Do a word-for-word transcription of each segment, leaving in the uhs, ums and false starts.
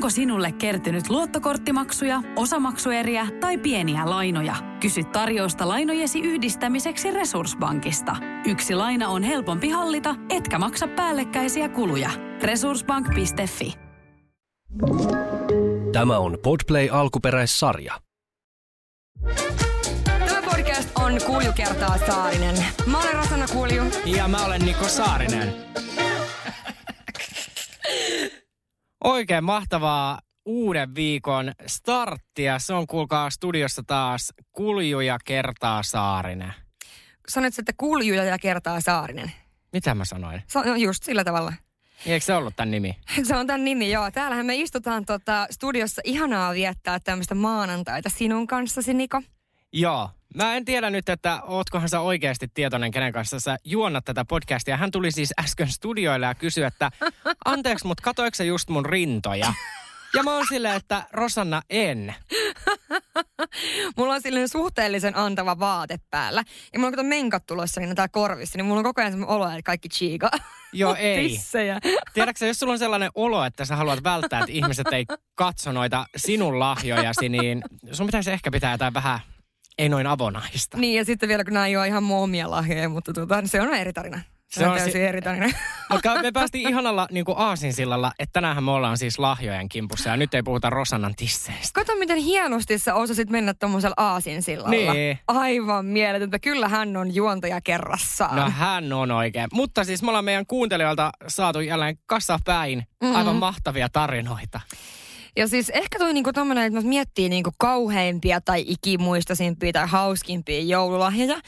Onko sinulle kertynyt luottokorttimaksuja, osamaksueriä tai pieniä lainoja? Kysy tarjousta lainojesi yhdistämiseksi Resursbankista. Yksi laina on helpompi hallita, etkä maksa päällekkäisiä kuluja. Resursbank piste fi. Tämä on Podplay-alkuperäissarja. Tämä podcast on Kulju kertaa Saarinen. Mä olen Rasana Kulju. Ja mä olen Niko Saarinen. Oikein mahtavaa uuden viikon starttia. Se on kuulkaa studiossa taas Kulju ja kertaa Saarinen. Sanoit sitten Kulju ja kertaa Saarinen. Mitä mä sanoin? Sa- no just sillä tavalla. Eikö se ollut tämän nimi? Se on tämän nimi, joo. Täällähän me istutaan tota, studiossa. Ihanaa viettää tämmöistä maanantaita sinun kanssasi, Niko. Joo. Mä en tiedä nyt, että ootkohan sä oikeasti tietoinen, kenen kanssa sä juonnat tätä podcastia. Hän tuli siis äsken studioille ja kysyi, että anteeksi, mutta katoiko sä just mun rintoja? Ja mä oon silleen, että Rosanna, en. Mulla on silleen suhteellisen antava vaate päällä. Ja mulla on kato menkat tulossa, niin tää korvissa, niin mulla on koko ajan semmoinen olo, että kaikki chiikaa. Joo, ei. Pissejä. Tiedätkö, jos sulla on sellainen olo, että sä haluat välttää, että ihmiset ei katso noita sinun lahjojasi, niin sun pitäisi ehkä pitää jotain vähän... Ei noin avonaista. Niin, ja sitten vielä kun nämä ei ole ihan mun omia lahjoja, mutta tuota, se on eri tarina. Se, se on täysin si- eri tarina. Mutta me päästiin ihanalla niin kuin aasinsillalla, että tänäänhän me ollaan siis lahjojen kimpussa ja nyt ei puhuta Rosannan tisseistä. Kato, miten hienosti sä osasit mennä tuommoisella aasinsillalla. Niin. Aivan mieletöntä. Kyllä hän on juontaja kerrassaan. No hän on oikein. Mutta siis me ollaan meidän kuuntelijoilta saatu jälleen kassapäin aivan mm-hmm. mahtavia tarinoita. Ja siis ehkä toi niinku tommonen, että miettii niinku kauheimpia tai ikimuistaisimpia tai hauskimpia joululahjoja,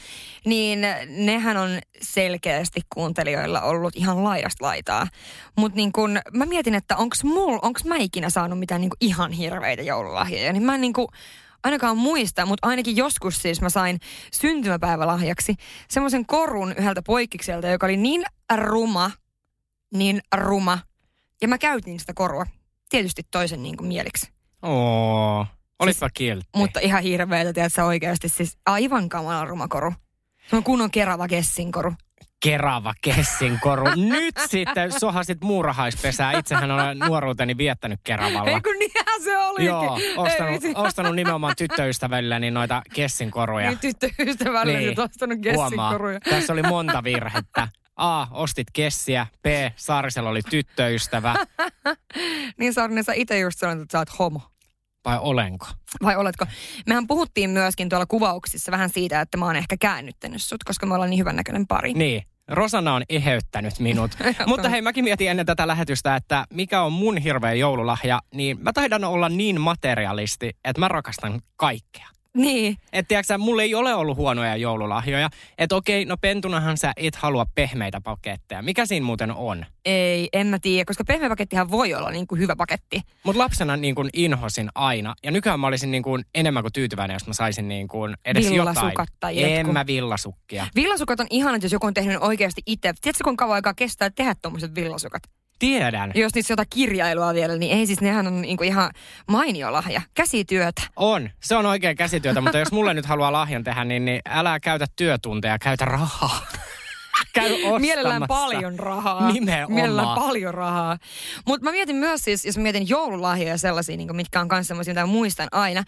niin nehän on selkeästi kuuntelijoilla ollut ihan laidasta laitaa. Mutta niinku, mä mietin, että onks, mul, onks mä ikinä saanut mitään niinku ihan hirveitä joululahjoja, niin mä en niinku... Ainakaan muista, mutta ainakin joskus siis mä sain syntymäpäivälahjaksi semmoisen korun yhdeltä poikkikselta, joka oli niin ruma, niin ruma, ja mä käytin sitä korua. Tietysti toisen niin kuin mieliksi. Oo, olitpa siis, kiltti. Mutta ihan hirveetä, tiedätkö oikeasti, siis aivan kamalan rumakoru. Se on kunnon kerava kessinkoru. Kerava kessinkoru. Nyt sitten sohasit muurahaispesää. Itsehän olen nuoruuteni viettänyt Keravalla. Ei kun niinhän se olikin. Joo, ostanut, ostanut nimenomaan tyttöystävälläni noita kessinkoruja. Niin tyttöystävälläni niin. Ostanut kessinkoruja. Huomaa, tässä oli monta virhettä. A. Ostit kessiä. B. Saarisella oli tyttöystävä. Niin Saarinen, sä itse just sanoit, että sä oot homo. Vai olenko? Vai oletko? Mehän puhuttiin myöskin tuolla kuvauksissa vähän siitä, että mä oon ehkä käännyttänyt sut, koska me ollaan niin hyvännäköinen pari. Niin. Rosanna on eheyttänyt minut. Mutta hei, mäkin mietin ennen tätä lähetystä, että mikä on mun hirveä joululahja, niin mä taidan olla niin materialisti, että mä rakastan kaikkea. Niin. Että tiiäksä, mulla ei ole ollut huonoja joululahjoja. Että okei, no pentunahan sä et halua pehmeitä paketteja. Mikä siinä muuten on? Ei, en mä tiedä, koska pehmeä pakettihan voi olla niin kuin hyvä paketti. Mut lapsena niin kuin inhosin aina. Ja nykyään mä olisin niin kuin enemmän kuin tyytyväinen, jos mä saisin niin kuin edes villasukat jotain. Tai jotkut. En mä villasukkia. Villasukat on ihanat, jos joku on tehnyt oikeasti itse. Tiedätkö, kuinka kauan aikaa kestää tehdä tommoset villasukat? Tiedän. Jos niissä jotain kirjailua vielä, niin ei siis, nehän on niinku ihan mainio lahja. Käsityötä. On. Se on oikein käsityötä, mutta jos mulle nyt haluaa lahjan tehdä, niin, niin älä käytä työtunteja, käytä rahaa. Käy ostamassa. Mielellään paljon rahaa. Nimenomaan. Mielellään paljon rahaa. Mutta mä mietin myös siis, jos mietin joululahjoja sellaisia, niin mitkä on myös sellaisia, mitä muistan aina,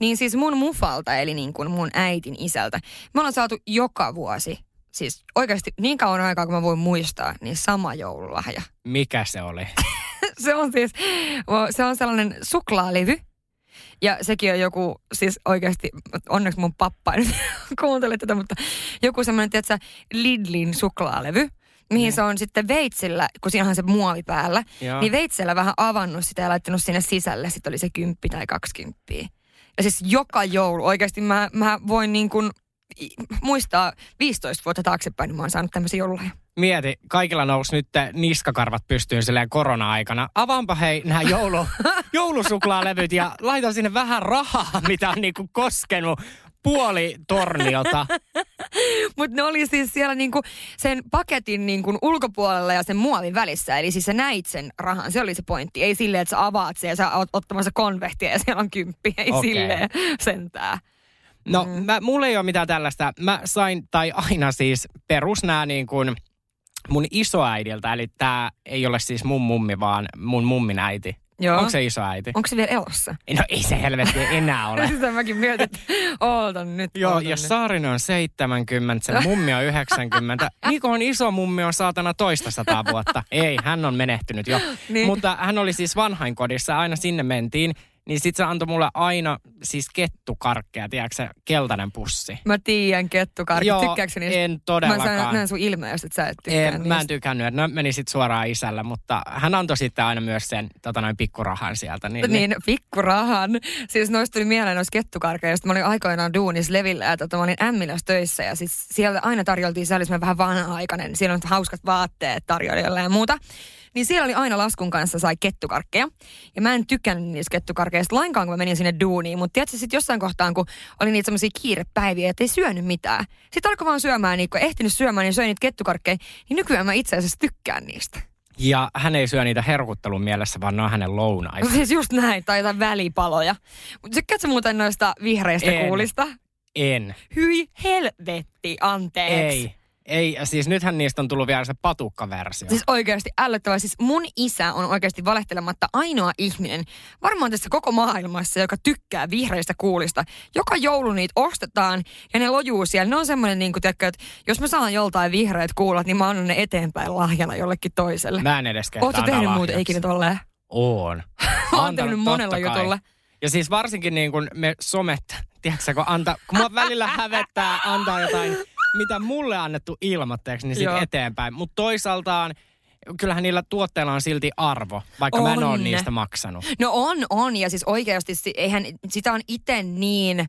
niin siis mun mufalta, eli niin kuin mun äitin isältä, me ollaan saatu joka vuosi. Siis oikeasti niin kauan aikaa, kun mä voin muistaa, niin sama joululahja. Mikä se oli? Se on siis, se on sellainen suklaalevy. Ja sekin on joku, siis oikeasti, onneksi mun pappa nyt kuuntele tätä, mutta joku sellainen, tiedätkö, Lidlin suklaalevy. Mihin mm. se on sitten veitsellä, kun siinähän se muovi päällä, Joo. niin veitsellä vähän avannut sitä ja laittanut sinne sisälle. Sitten oli se kymppi tai kaksikymppiä. Ja siis joka joulu, oikeasti mä, mä voin niin kuin... muistaa viisitoista vuotta taaksepäin, niin mä oon saanut tämmöisen joululahjan. Mieti, kaikilla nousi nyt niskakarvat pystyyn silleen korona-aikana. Avaanpa hei nämä joulu, joulusuklaalevyt ja laita sinne vähän rahaa, mitä on niinku koskenut puoli Torniota. Mutta ne oli siis siellä niinku sen paketin niinku ulkopuolella ja sen muovin välissä. Eli siis sä näit sen rahan, se oli se pointti. Ei silleen, että sä avaat sen ja sä oot ottamassa konvehtia ja siellä on kymppi. Ei okay. Silleen sentään. No, mm. mä, mulla ei ole mitään tällaista. Mä sain, tai aina siis perus nää niin kuin mun isoäidiltä, eli tää ei ole siis mun mummi, vaan mun mummin äiti. Joo. Onko se isoäiti? Onko se vielä elossa? No ei se helvetti enää ole. Sitä mäkin mietin, että ootan nyt. Joo, ootan jos nyt. Saarinen on seitsemänkymmentä, se mummi on yhdeksänkymmentä. Niko on iso mummi, on saatana toista sataa vuotta. Ei, hän on menehtynyt jo. Niin. Mutta hän oli siis vanhainkodissa, aina sinne mentiin. Niin sit se antoi mulle aina siis kettukarkkeja, tiedätkö se, keltainen pussi. Mä tiedän kettukarkkeja, tykkääksä niistä? en todellakaan. Mä näen sun ilmeen, jos et sä et tykkää en, niistä. Mä en tykännyt, että ne meni sit suoraan isällä, mutta hän antoi sitten aina myös sen tota noin pikkurahan sieltä. Niin, niin, niin. Pikkurahan. Siis noista tuli mieleen noista kettukarkkeja, josta mä olin aikoinaan duunis Levillä, että mä olin M-lös töissä ja siis siellä aina tarjoltiin, se oli semmoinen vähän vanha-aikainen, siellä on hauskat vaatteet tarjoilijoille ja muuta. Niin siellä oli aina laskun kanssa sai kettukarkkeja. Ja mä en tykännyt niistä kettukarkeista lainkaan, kun mä menin sinne duuniin. Mutta tiedätkö sitten jossain kohtaan, kun oli niitä semmoisia kiirepäiviä, ettei syönyt mitään. Sitten alkoi vaan syömään, niin kun ehtinyt syömään, niin söin niitä kettukarkkeja. Niin nykyään mä itse asiassa tykkään niistä. Ja hän ei syö niitä herkuttelun mielessä, vaan ne on hänen lounaista. Siis just näin, tai jotain välipaloja. Mutta tykkäätkö muuten noista vihreistä en, kuulista? En. Hyi helvetti, anteeksi. Ei. Ei, siis nythän niistä on tullut vielä se patukkaversio. Siis oikeasti ällöttävä. Siis mun isä on oikeasti valehtelematta ainoa ihminen, varmaan tässä koko maailmassa, joka tykkää vihreistä kuulista. Joka joulu niitä ostetaan ja ne lojuu siellä. Ne on semmoinen, niin kuin, tiedätkö, että jos mä saan joltain vihreät kuulat, niin mä annan ne eteenpäin lahjana jollekin toiselle. Mä en edes kertaa Ootko tehnyt muuta ikinä tolleen? Oon. Oon tehnyt monella jutulla. Ja siis varsinkin niin kuin me somet, tiedätkö, kun, antaa, kun mua välillä hävettää antaa jotain... Mitä mulle annettu ilmoitteeksi, niin sitten eteenpäin. Mutta toisaaltaan, kyllähän niillä tuotteilla on silti arvo, vaikka on. Mä en ole niistä maksanut. No on, on. Ja siis oikeasti eihän, sitä on itse niin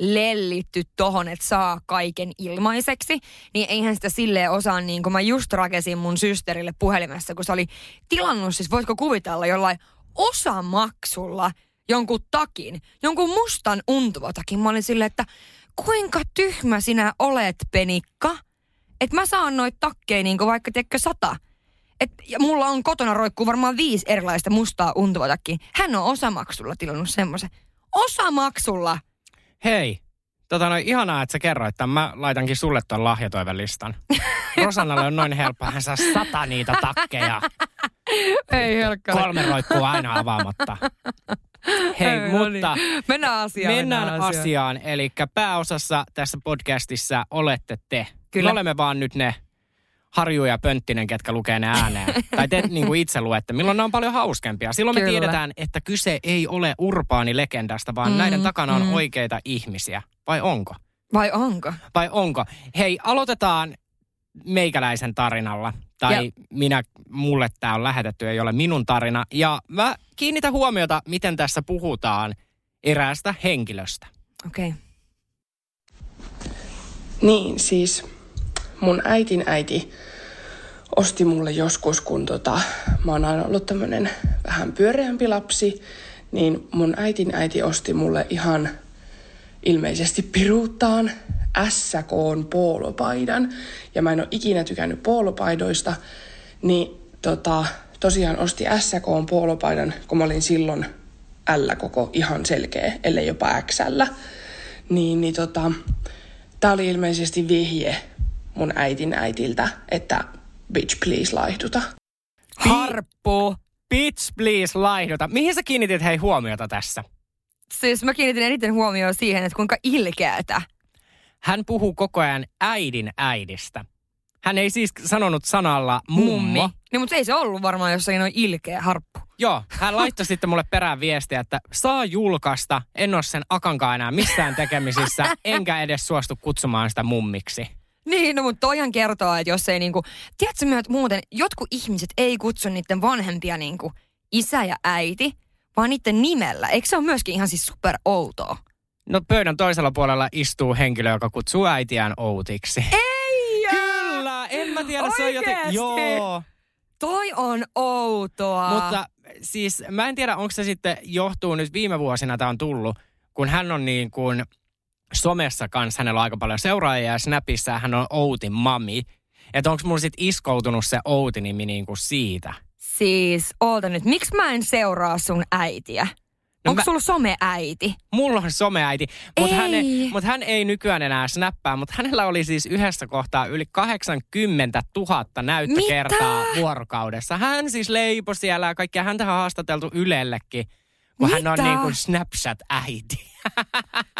lellitty tohon, että saa kaiken ilmaiseksi. Niin eihän sitä silleen osaa, niin kuin mä just rakesin mun systerille puhelimessa, kun se oli tilannut, siis voitko kuvitella jollain osamaksulla jonkun takin, jonkun mustan untuva takin. Mä olin silleen, että... Kuinka tyhmä sinä olet, penikka? Että mä saan noita takkeja niinku vaikka tiedätkö sata. Et, ja mulla on kotona roikkuu varmaan viisi erilaista mustaa untuvatakkiä. Hän on osamaksulla tilannut semmoisen. Osamaksulla! Hei, tota no ihanaa, että sä kerroit tämän. Mä laitankin sulle ton lahjatoivelistan. Rosanalle on noin helppo, hän saa sata niitä takkeja. Ei helkkari. Kolme roikkuu aina avaamatta. Hei, ei, mutta niin. mennään asiaan. Mennään, mennään asiaan. asiaan. Eli pääosassa tässä podcastissa olette te. Kyllä. Me olemme vaan nyt ne Harju ja Pönttinen, ketkä lukee ne ääneen. Tai te niin kuin itse luette, milloin ne on paljon hauskempia. Silloin Kyllä. me tiedetään, että kyse ei ole urbaanilegendasta, vaan mm, näiden takana on mm. oikeita ihmisiä. Vai onko? Vai onko? Vai onko? Hei, aloitetaan meikäläisen tarinalla. Tai ja. minä, mulle tämä on lähetetty, ei ole minun tarina. Ja mä kiinnitän huomiota, miten tässä puhutaan eräästä henkilöstä. Okei. Okay. Niin, siis mun äitin äiti osti mulle joskus, kun tota, mä oon aina ollut tämmönen vähän pyöreämpi lapsi, niin mun äitin äiti osti mulle ihan ilmeisesti piruuttaan S K:n poolopaidan, ja mä en ole ikinä tykännyt poolopaidoista, niin tota, tosiaan osti S K:n poolopaidan, kun mä olin silloin L-koko ihan selkeä, ellei jopa X L. Niin, niin tota, tää oli ilmeisesti vihje mun äitin äitiltä, että bitch please laihduta. Harppu! Bitch please laihduta. Mihin sä kiinnitit hei huomiota tässä? Siis mä kiinnitin eniten huomioon siihen, että kuinka ilkeätä. Hän puhuu koko ajan äidin äidistä. Hän ei siis sanonut sanalla mummi. Niin, mutta ei se ollut varmaan jossain noin ilkeä harppu. Joo, hän laittoi sitten mulle perään viestiä, että saa julkaista, en ole sen akankaan enää missään tekemisissä, enkä edes suostu kutsumaan sitä mummiksi. Niin, no mutta toihan kertoo, että jos ei niinku, tiedätkö myöt muuten, jotkut ihmiset ei kutsu niiden vanhempia niinku isä ja äiti, vaan niiden nimellä. Eikö se ole myöskin ihan siis super outoa? No pöydän toisella puolella istuu henkilö, joka kutsuu äitiään Outiksi. Ei! Kyllä! En mä tiedä, oikeesti? Se on jotenkin... Joo. Toi on outoa. Mutta siis mä en tiedä, onko se sitten johtuu nyt viime vuosina tää on tullut, kun hän on niin kuin somessa kanssa, hänellä on aika paljon seuraajia ja Snapissa hän on Outin mami. Että onko mun sitten iskoutunut se Outi-nimi niin kuin siitä? Siis, oota nyt, miksi mä en seuraa sun äitiä? No onko mä... sulla someäiti? Mulla on someäiti, mutta hän, mut hän ei nykyään enää snappaa, mutta hänellä oli siis yhdessä kohtaa yli kahdeksankymmentätuhatta näyttökertaa Mitä? vuorokaudessa. Hän siis leipoi siellä ja kaikkea, häntä on haastateltu Ylellekin. Kun mitä? Hän on niin kuin Snapchat-äiti.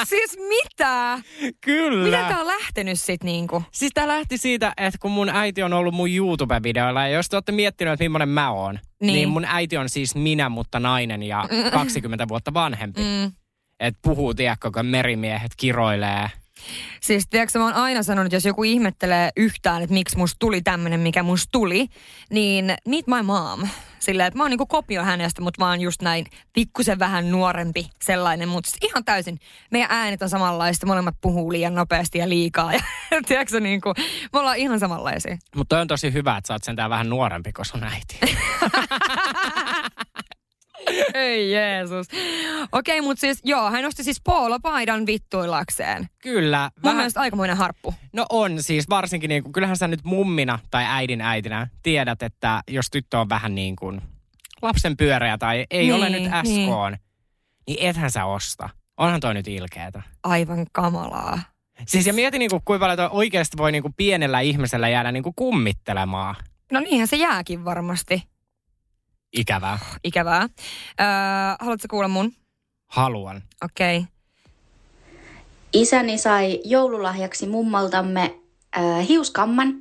Siis mitä? Kyllä. Mitä tää on lähtenyt sit niinku? Siis tää lähti siitä, että kun mun äiti on ollut mun YouTube-videoilla, ja jos te ootte miettinyt, että millainen mä oon, niin, niin mun äiti on siis minä, mutta nainen ja mm. kaksikymmentä vuotta vanhempi. Mm. Et puhuu, tiedätkö, kun merimiehet kiroilee. Siis tiedätkö, mä oon aina sanonut, jos joku ihmettelee yhtään, että miksi musta tuli tämmönen, mikä musta tuli, niin meet my mom. Silleen, että mä oon niinku kopio hänestä, mutta mä oon just näin pikkusen vähän nuorempi sellainen, mutta siis ihan täysin. Meidän äänet on samanlaista, molemmat puhuu liian nopeasti ja liikaa ja tiedätkö niinku, me ollaan ihan samanlaisia. Mutta on tosi hyvä, että sä oot sentään vähän nuorempi kuin sun äiti. Ei Jeesus. Okei, mutta siis joo, hän nosti siis poolopaidan vittuilakseen. Kyllä. Mun vähän... mielestä aikamoinen harppu. No on siis, varsinkin niin kuin, kyllähän sä nyt mummina tai äidin äitinä tiedät, että jos tyttö on vähän niin kuin lapsen pyöreä tai ei niin, ole nyt äskoon, niin. niin ethän sä osta. Onhan toi nyt ilkeetä. Aivan kamalaa. Siis ja mieti niin kuin, kuinka paljon toi oikeasti voi niin kuin pienellä ihmisellä jäädä niin kuin kummittelemaan. No niinhän se jääkin varmasti. Ikävää. Ikävää. Öö, haluatko kuulla mun? Haluan. Okei. Okay. Isäni sai joululahjaksi mummaltamme öö, hiuskamman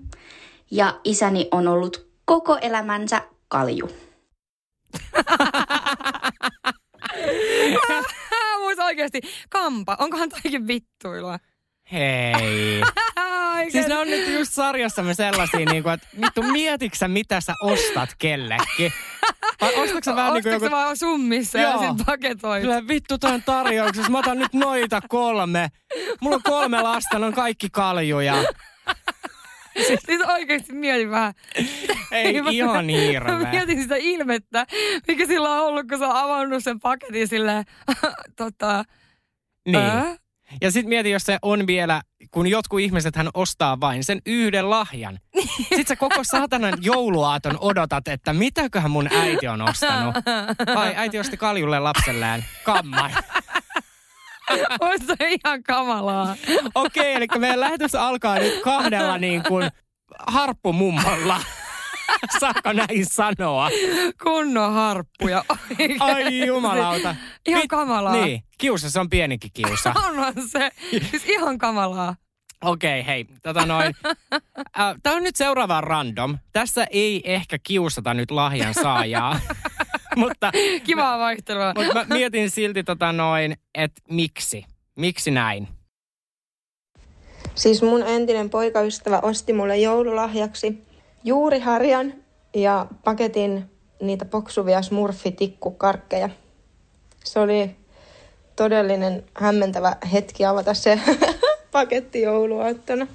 ja isäni on ollut koko elämänsä kalju. Vois oikeesti. Kampa. Onkohan toikin vittuilua? Hei. Siis ne on nyt just sarjassamme sellaisia, niin kuin, että vittu mietitkö sä, mitä sä ostat kellekin? Vai ostatko sä vähän niin kuin joku... Ostatko sä vaan summissa ja sit paketoit? Kyllä vittu toi on tarjouksessa. Mä otan nyt noita kolme. Mulla on kolme lasta, ne on kaikki kaljuja. Siis oikeesti mietin vähän. Ei ihan hirveä. Mä mietin sitä ilmettä, mikä sillä on ollut, kun sä on avannut sen paketin silleen. tota... Niin. Ää? Ja sit mieti, jos se on vielä, kun jotkut ihmiset hän ostaa vain sen yhden lahjan. Sit sä koko saatanan jouluaaton odotat, että mitäköhän mun äiti on ostanut. Ai, äiti osti kaljulle lapsellään kamman. Ois se ihan kamalaa. Okei, eli meidän lähetys alkaa nyt kahdella niin kuin harppumummolla. Saako näin sanoa? Kunnon harppuja. Oikein. Ai jumalauta. Ihan Mit, kamalaa. Niin, kiusa, se on pienikin kiusa. Onhan se. Siis ihan kamalaa. Okei, okay, hei. Tota noin. Tämä on nyt seuraava random. Tässä ei ehkä kiusata nyt lahjan saajaa. mutta kivaa vaihtelua. Mutta mä mietin silti tota noin, että miksi? Miksi näin? Siis mun entinen poikaystävä osti mulle joululahjaksi juuriharjan ja paketin niitä poksuvia smurfitikkukarkkeja. Se oli todellinen hämmentävä hetki avata se paketti jouluaattona.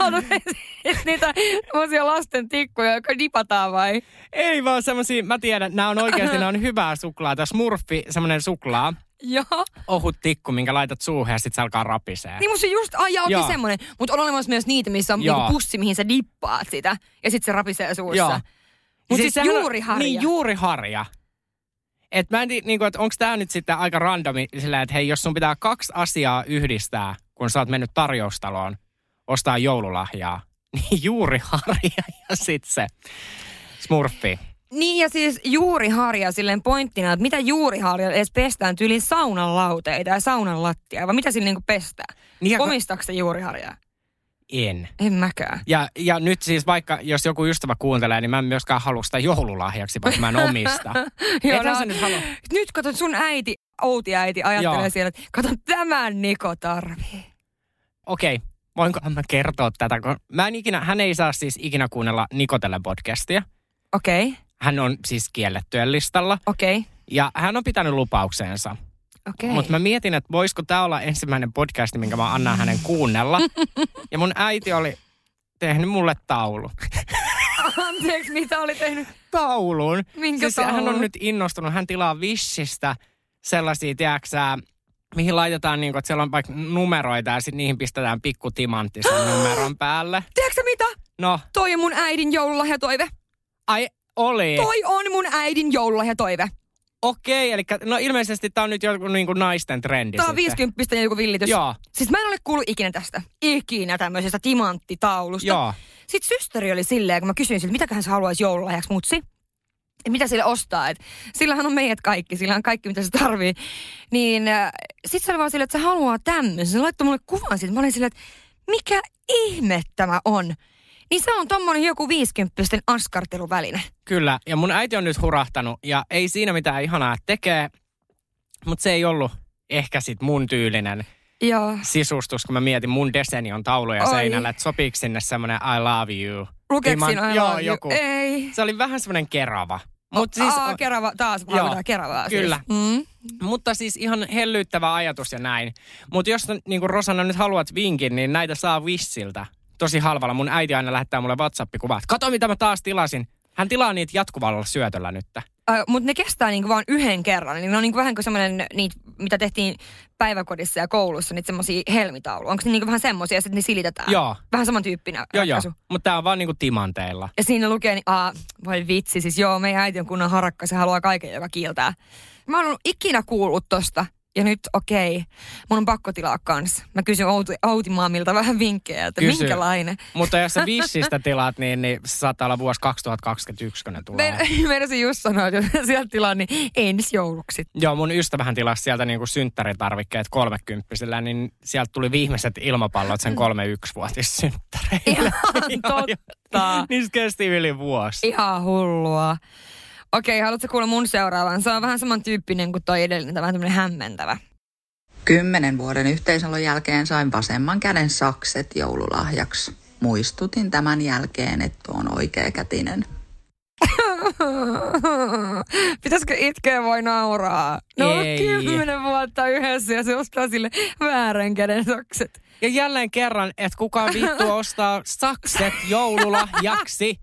Olet niitä semmoisia lasten tikkuja, jotka dipataan vai? Ei vaan semmoisia, mä tiedän, nämä on oikeasti nämä on hyvää suklaata. Smurfi, semmoinen suklaa. Joo. Ohut tikku, minkä laitat suuhun ja sit se alkaa rapisee. Niin musta just, aijaa onkin semmonen. Mut on olemassa myös niitä, missä on niinku pussi, mihin sä dippaat sitä. Ja sit se rapisee suussa. Joo. Mut siis, siis juuriharja. Niin juuriharja. Et mä en tiedä, niinku, että onks tää nyt sitten aika randomi sillä, että hei, jos sun pitää kaksi asiaa yhdistää, kun sä oot mennyt tarjoustaloon, ostaa joululahjaa, niin juuriharja ja sit se smurfi. Niin ja siis juuriharja silleen pointtina, että mitä juuriharjalla edes pestään tyyliin saunan lauteita ja saunan lattiaa, vai mitä sillä niinku pestään? Niin omistaako se juuriharjaa? En. En mäkään. Ja, ja nyt siis vaikka, jos joku ystävä kuuntelee, niin mä en myöskään halua sitä joululahjaksi, vaikka mä en omista. Joo, no, nyt, nyt kato, sun äiti, Outi äiti ajattelee joo siellä, että kato, tämän Niko tarvii. Okei. Okay. Voinko mä kertoa tätä? Mä en ikinä, hän ei saa siis ikinä kuunnella Nikotelle podcastia. Okei. Okay. Hän on siis kiellettyjen listalla. Okei. Okay. Ja hän on pitänyt lupaukseensa. Okei. Okay. Mutta mä mietin, että voisiko tää olla ensimmäinen podcast, minkä mä annan hänen kuunnella. Ja mun äiti oli tehnyt mulle taulu. Anteeksi, mitä oli tehnyt? Taulun. Minkä siis taulun? Hän on nyt innostunut. Hän tilaa Wissistä sellaisia, tiedäksä, mihin laitetaan niinku, että siellä on vaikka numeroita ja sitten niihin pistetään pikku timantti sen numeron päälle. Tiedätkö mitä? No. Toi on mun äidin joululahjatoive. Ai, oli. Toi on mun äidin joululahjatoive. Okei, eli no ilmeisesti tää on nyt joku niinku naisten trendi. Tää on viisikymppistä ja joku villitys. Joo. Siis mä en ole kuullut ikinä tästä. Ikinä tämmöisestä timanttitaulusta. Joo. Sitten systeri oli silleen, kun mä kysyin siltä, mitäköhän sä haluaisi joululahjaksi mutsi? Et mitä sille ostaa? Et sillähän on meidät kaikki, sillähän on kaikki mitä se tarvii. Niin äh, sit se oli vaan silleen, että se haluaa tämmöisen. Se laittoi mulle kuvan siitä. Mä olin silleen, että mikä ihme tämä on? Niin se on tommonen joku viisikymppisten askarteluväline. Kyllä, ja mun äiti on nyt hurahtanut, ja ei siinä mitään ihanaa tekee, mutta se ei ollut ehkä sit mun tyylinen Joo. sisustus, kun mä mietin mun Desenion tauluja Oi. seinällä, että sopiiko sinne semmoinen I love you. Lukeeko siinä I joo, love joku. You? Ei. Se oli vähän semmoinen kerava. Mut siis, Aa, kerava, taas valmitaan keravaa. Kyllä. Siis. Mm. Mutta siis ihan hellyyttävä ajatus ja näin. Mutta jos niinku Rosanna nyt haluat vinkin, niin näitä saa Wissiltä. Tosi halvalla. Mun äiti aina lähettää mulle WhatsApp-kuvat. Kato, mitä mä taas tilasin. Hän tilaa niitä jatkuvalla syötöllä nyt. Mutta ne kestää niinku vaan yhden kerran. Eli ne on niinku vähän kuin semmoinen, niitä, mitä tehtiin päiväkodissa ja koulussa, niitä semmoisia helmitauluja. Onko ne niinku vähän semmoisia, että ne silitetään? Joo. Vähän samantyyppinen joo, ratkaisu. Joo, mutta tää on vaan niinku timanteilla. Ja siinä lukee, niin aa, voi vitsi, siis joo, meidän äiti on kunnon harakka, se haluaa kaiken, joka kiiltää. Mä oon ollut ikinä kuullut tosta. Ja nyt okei, okay, mun on pakko tilaa kans. Mä kysyn Outi, Outimaamilta vähän vinkkejä, että Kysy. minkälainen. Mutta jos sä Wissistä tilaat, niin, niin saattaa olla vuosi kaksituhattakaksikymmentäyksi, kun ne tulee. Meidän se just sanoo, että jos sieltä tilaa, niin ensi jouluksi. Joo, mun ystävähän tilasi sieltä niinku synttäritarvikkeet kolmekymppisellä, niin sieltä tuli viimeiset ilmapallot sen kolme yksivuotissynttäreillä. Ihan totta. Niistä kesti yli vuosi. Ihan hullua. Okei, haluatko kuulla mun seuraavan? Se on vähän samantyyppinen kuin toi edellinen, vähän tämmöinen hämmentävä. Kymmenen vuoden yhteisolon jälkeen sain vasemman käden sakset joululahjaksi. Muistutin tämän jälkeen, että on oikeakätinen. Pitäisikö itkeä voi nauraa? No Ei. kymmenen vuotta yhdessä ja se ostaa sille väärän käden sakset. Ja jälleen kerran, että kuka vittu ostaa sakset joululahjaksi?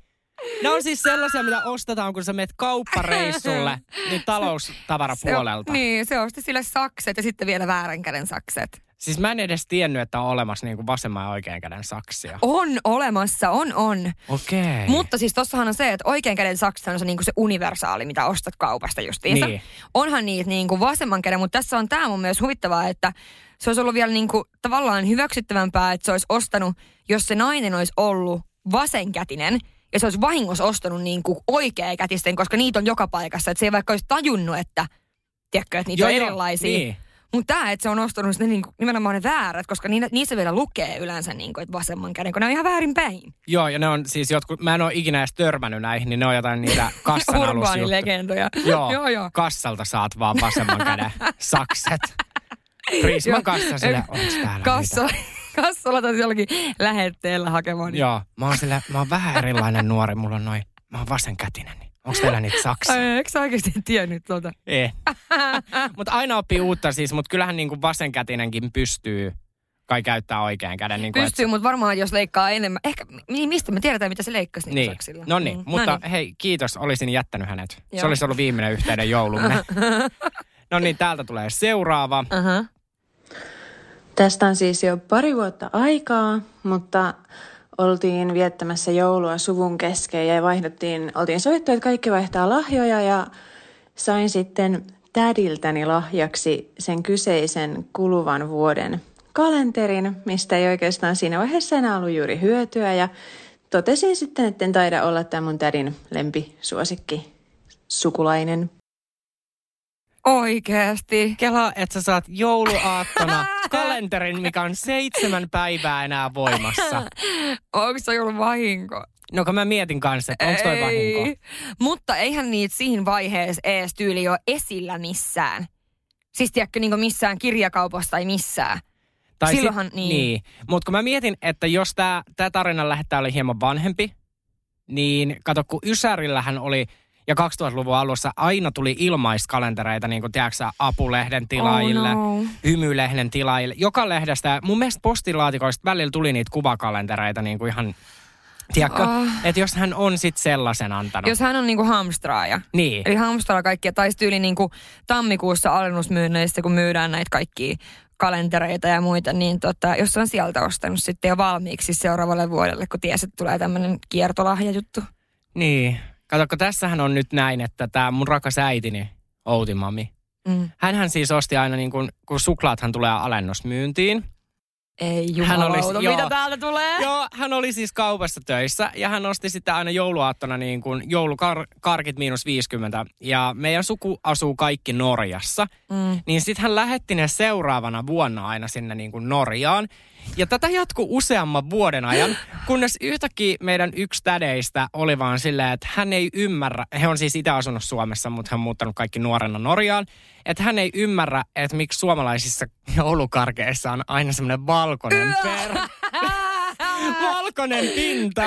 Ne on siis sellaisia, mitä ostetaan, kun sä menet kauppareissulle, niin taloustavarapuolelta. Se, niin, se osti sille sakset ja sitten vielä väärän käden sakset. Siis mä en edes tiennyt, että on olemassa niin kuin vasemman ja oikean käden saksia. On olemassa, on on. Okei. Okay. Mutta siis tossahan on se, että oikean käden sakset on se, niin kuin se universaali, mitä ostat kaupasta justiinsa. Niin. Onhan niitä niin kuin vasemman käden, mutta tässä on tää mun mielestä huvittavaa, että se olisi ollut vielä niin kuin tavallaan hyväksyttävämpää, että se olisi ostanut, jos se nainen olisi ollut vasenkätinen. Ja se olisi vahingossa ostanut niinku oikeakätisten, koska niitä on joka paikassa. Että se ei vaikka olisi tajunnut, että, tiedätkö, että niitä Joo, on erilaisia. Niin. Mutta tämä, että se on ostanut ne niinku, nimenomaan ne väärät, koska niissä vielä lukee yleensä niinku, että vasemman käden, kun ne on ihan väärin päin. Joo, ja ne on siis jotkut, mä en ole ikinä edes törmännyt näihin, niin ne on jotain niitä kassan alusjuttuja. Urbaanilegendoja. Joo, joo, joo, kassalta saat vaan vasemman käden sakset. Prisman kassa sille, onks täällä kassa. Mitä? Kassalla taisi jollakin lähetteellä hakemaan. Niin. Joo, mä oon, sillä, mä oon vähän erilainen nuori, mulla on noin, mä oon vasenkätinen. Onko teillä niitä saksia? Ai, eikö sä oikeasti tiennyt tuota? Ei. Mutta aina oppii uutta siis, mutta kyllähän niinku vasenkätinenkin pystyy kai käyttää oikean käden. Niin pystyy, et... mutta varmaan jos leikkaa enemmän. Ehkä, niin mistä me tiedetään, mitä se leikkasi niitä niin. saksilla. No niin, mm. mutta Noniin. hei, kiitos, olisin jättänyt hänet. Joo. Se olisi ollut viimeinen yhteyden joulumme. No niin, täältä tulee seuraava. Uh-huh. Tästä on siis jo pari vuotta aikaa, mutta oltiin viettämässä joulua suvun kesken ja vaihdettiin, oltiin sovittu, että kaikki vaihtaa lahjoja ja sain sitten tädiltäni lahjaksi sen kyseisen kuluvan vuoden kalenterin, mistä ei oikeastaan siinä vaiheessa enää ollut juuri hyötyä ja totesin sitten, että en taida olla tämä mun tädin lempisuosikki sukulainen. Oikeasti. Kela, että sä saat jouluaattona kalenterin, mikä on seitsemän päivää enää voimassa. Onko se ollut vahinko? No kun mä mietin kanssa, että onko toi Ei. vahinko. Mutta eihän niitä siihen vaiheessa ees tyyli ole esillä missään. Siis tiedätkö niin missään kirjakaupassa tai missään. Tai Silloinhan sit, niin. niin. Mutta kun mä mietin, että jos tää, tää tarinan lähettäjä oli hieman vanhempi, niin kato kun Ysärillähän oli... Ja kaksituhattaluvun alussa aina tuli ilmaiskalentereita, niin kuin tiedätkö sä, Apulehden tilaajille, oh no. Hymylehden tilaajille. Joka lehdestä, mun mielestä postilaatikoista välillä tuli niitä kuvakalentereita niin kuin ihan, tiedätkö, oh. että jos hän on sitten sellaisen antanut. Jos hän on niin kuin hamstraaja. Niin. Eli hamstraa kaikkia, tai tyyli niin kuin tammikuussa alennusmyynneissä, kun myydään näitä kaikkia kalentereita ja muita, niin tota, jos on sieltä ostanut sitten jo valmiiksi seuraavalle vuodelle, kun ties, että tulee tämmöinen kiertolahjajuttu. Niin. Katsokko, tässähän on nyt näin, että tämä mun rakas äitini, Outi mami, mm. hänhän siis osti aina, niin kun, kun suklaathan tulee alennusmyyntiin. Ei jumalauta, mitä täältä tulee? Joo, hän oli siis kaupassa töissä ja hän osti sitten aina jouluaattona niin kuin joulukarkit miinus viisikymmentä. Ja meidän suku asuu kaikki Norjassa. Mm. Niin sitten hän lähetti ne seuraavana vuonna aina sinne niin kuin Norjaan. Ja tätä jatkui useamman vuoden ajan, kunnes yhtäkkiä meidän yksi tädeistä oli vaan silleen, että hän ei ymmärrä. He on siis itse asunut Suomessa, mutta hän on muuttanut kaikki nuorena Norjaan. Että hän ei ymmärrä, että miksi suomalaisissa joulukarkeissa on aina semmoinen valkoinen per... valkoinen pinta.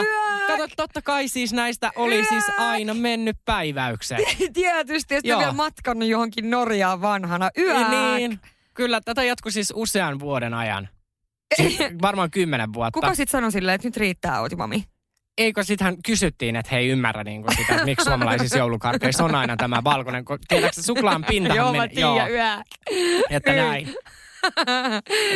Kato, totta kai siis näistä oli siis aina mennyt päiväykseen. Tietysti, jos te vielä matkannut johonkin Norjaan vanhana. Niin, kyllä, tätä jatkui siis usean vuoden ajan. Siis varmaan kymmenen vuotta. Kuka sitten sanoi silleen, että nyt riittää, Outi mami? Eikö, sittenhän kysyttiin, että hei, ymmärrä niin kuin sitä, että miksi suomalaisissa joulukarkeissa on aina tämä valkoinen. Tiedätkö se suklaan pintahan? Joo, mä tiiän, yää. Että näin.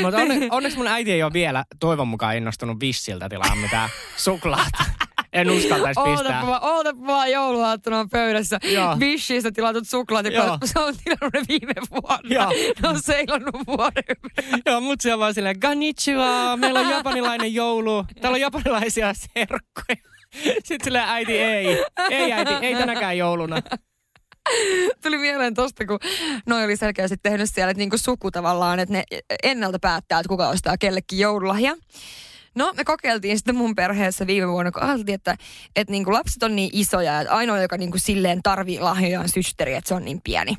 Mutta onneksi onnes mun äiti ei ole vielä toivon mukaan innostunut Vissiltä tilaan mitään suklaata. En uskaltaisi pistää. Ootapa vaan jouluaattona pöydässä. Wishistä tilatut suklaat, kun sä oot tilannut ne viime vuonna. Joo. Ne on seilannut vuoden. Joo, mut se on vaan silleen, konnichiwa, meillä on japanilainen joulu. Täällä on japanilaisia serkkoja. Sitten silleen, äiti ei. Ei äiti, ei tänäkään jouluna. Tuli mieleen tosta, kun noi oli selkeästi tehnyt siellä, että niinku suku tavallaan, että ne ennalta päättää, että kuka ostaa kellekin joululahja. No, me kokeiltiin sitten mun perheessä viime vuonna, kun ajateltiin, että, että niin kuin lapset on niin isoja, että ainoa, joka niin kuin silleen tarvii lahjoja, on systeri, että se on niin pieni.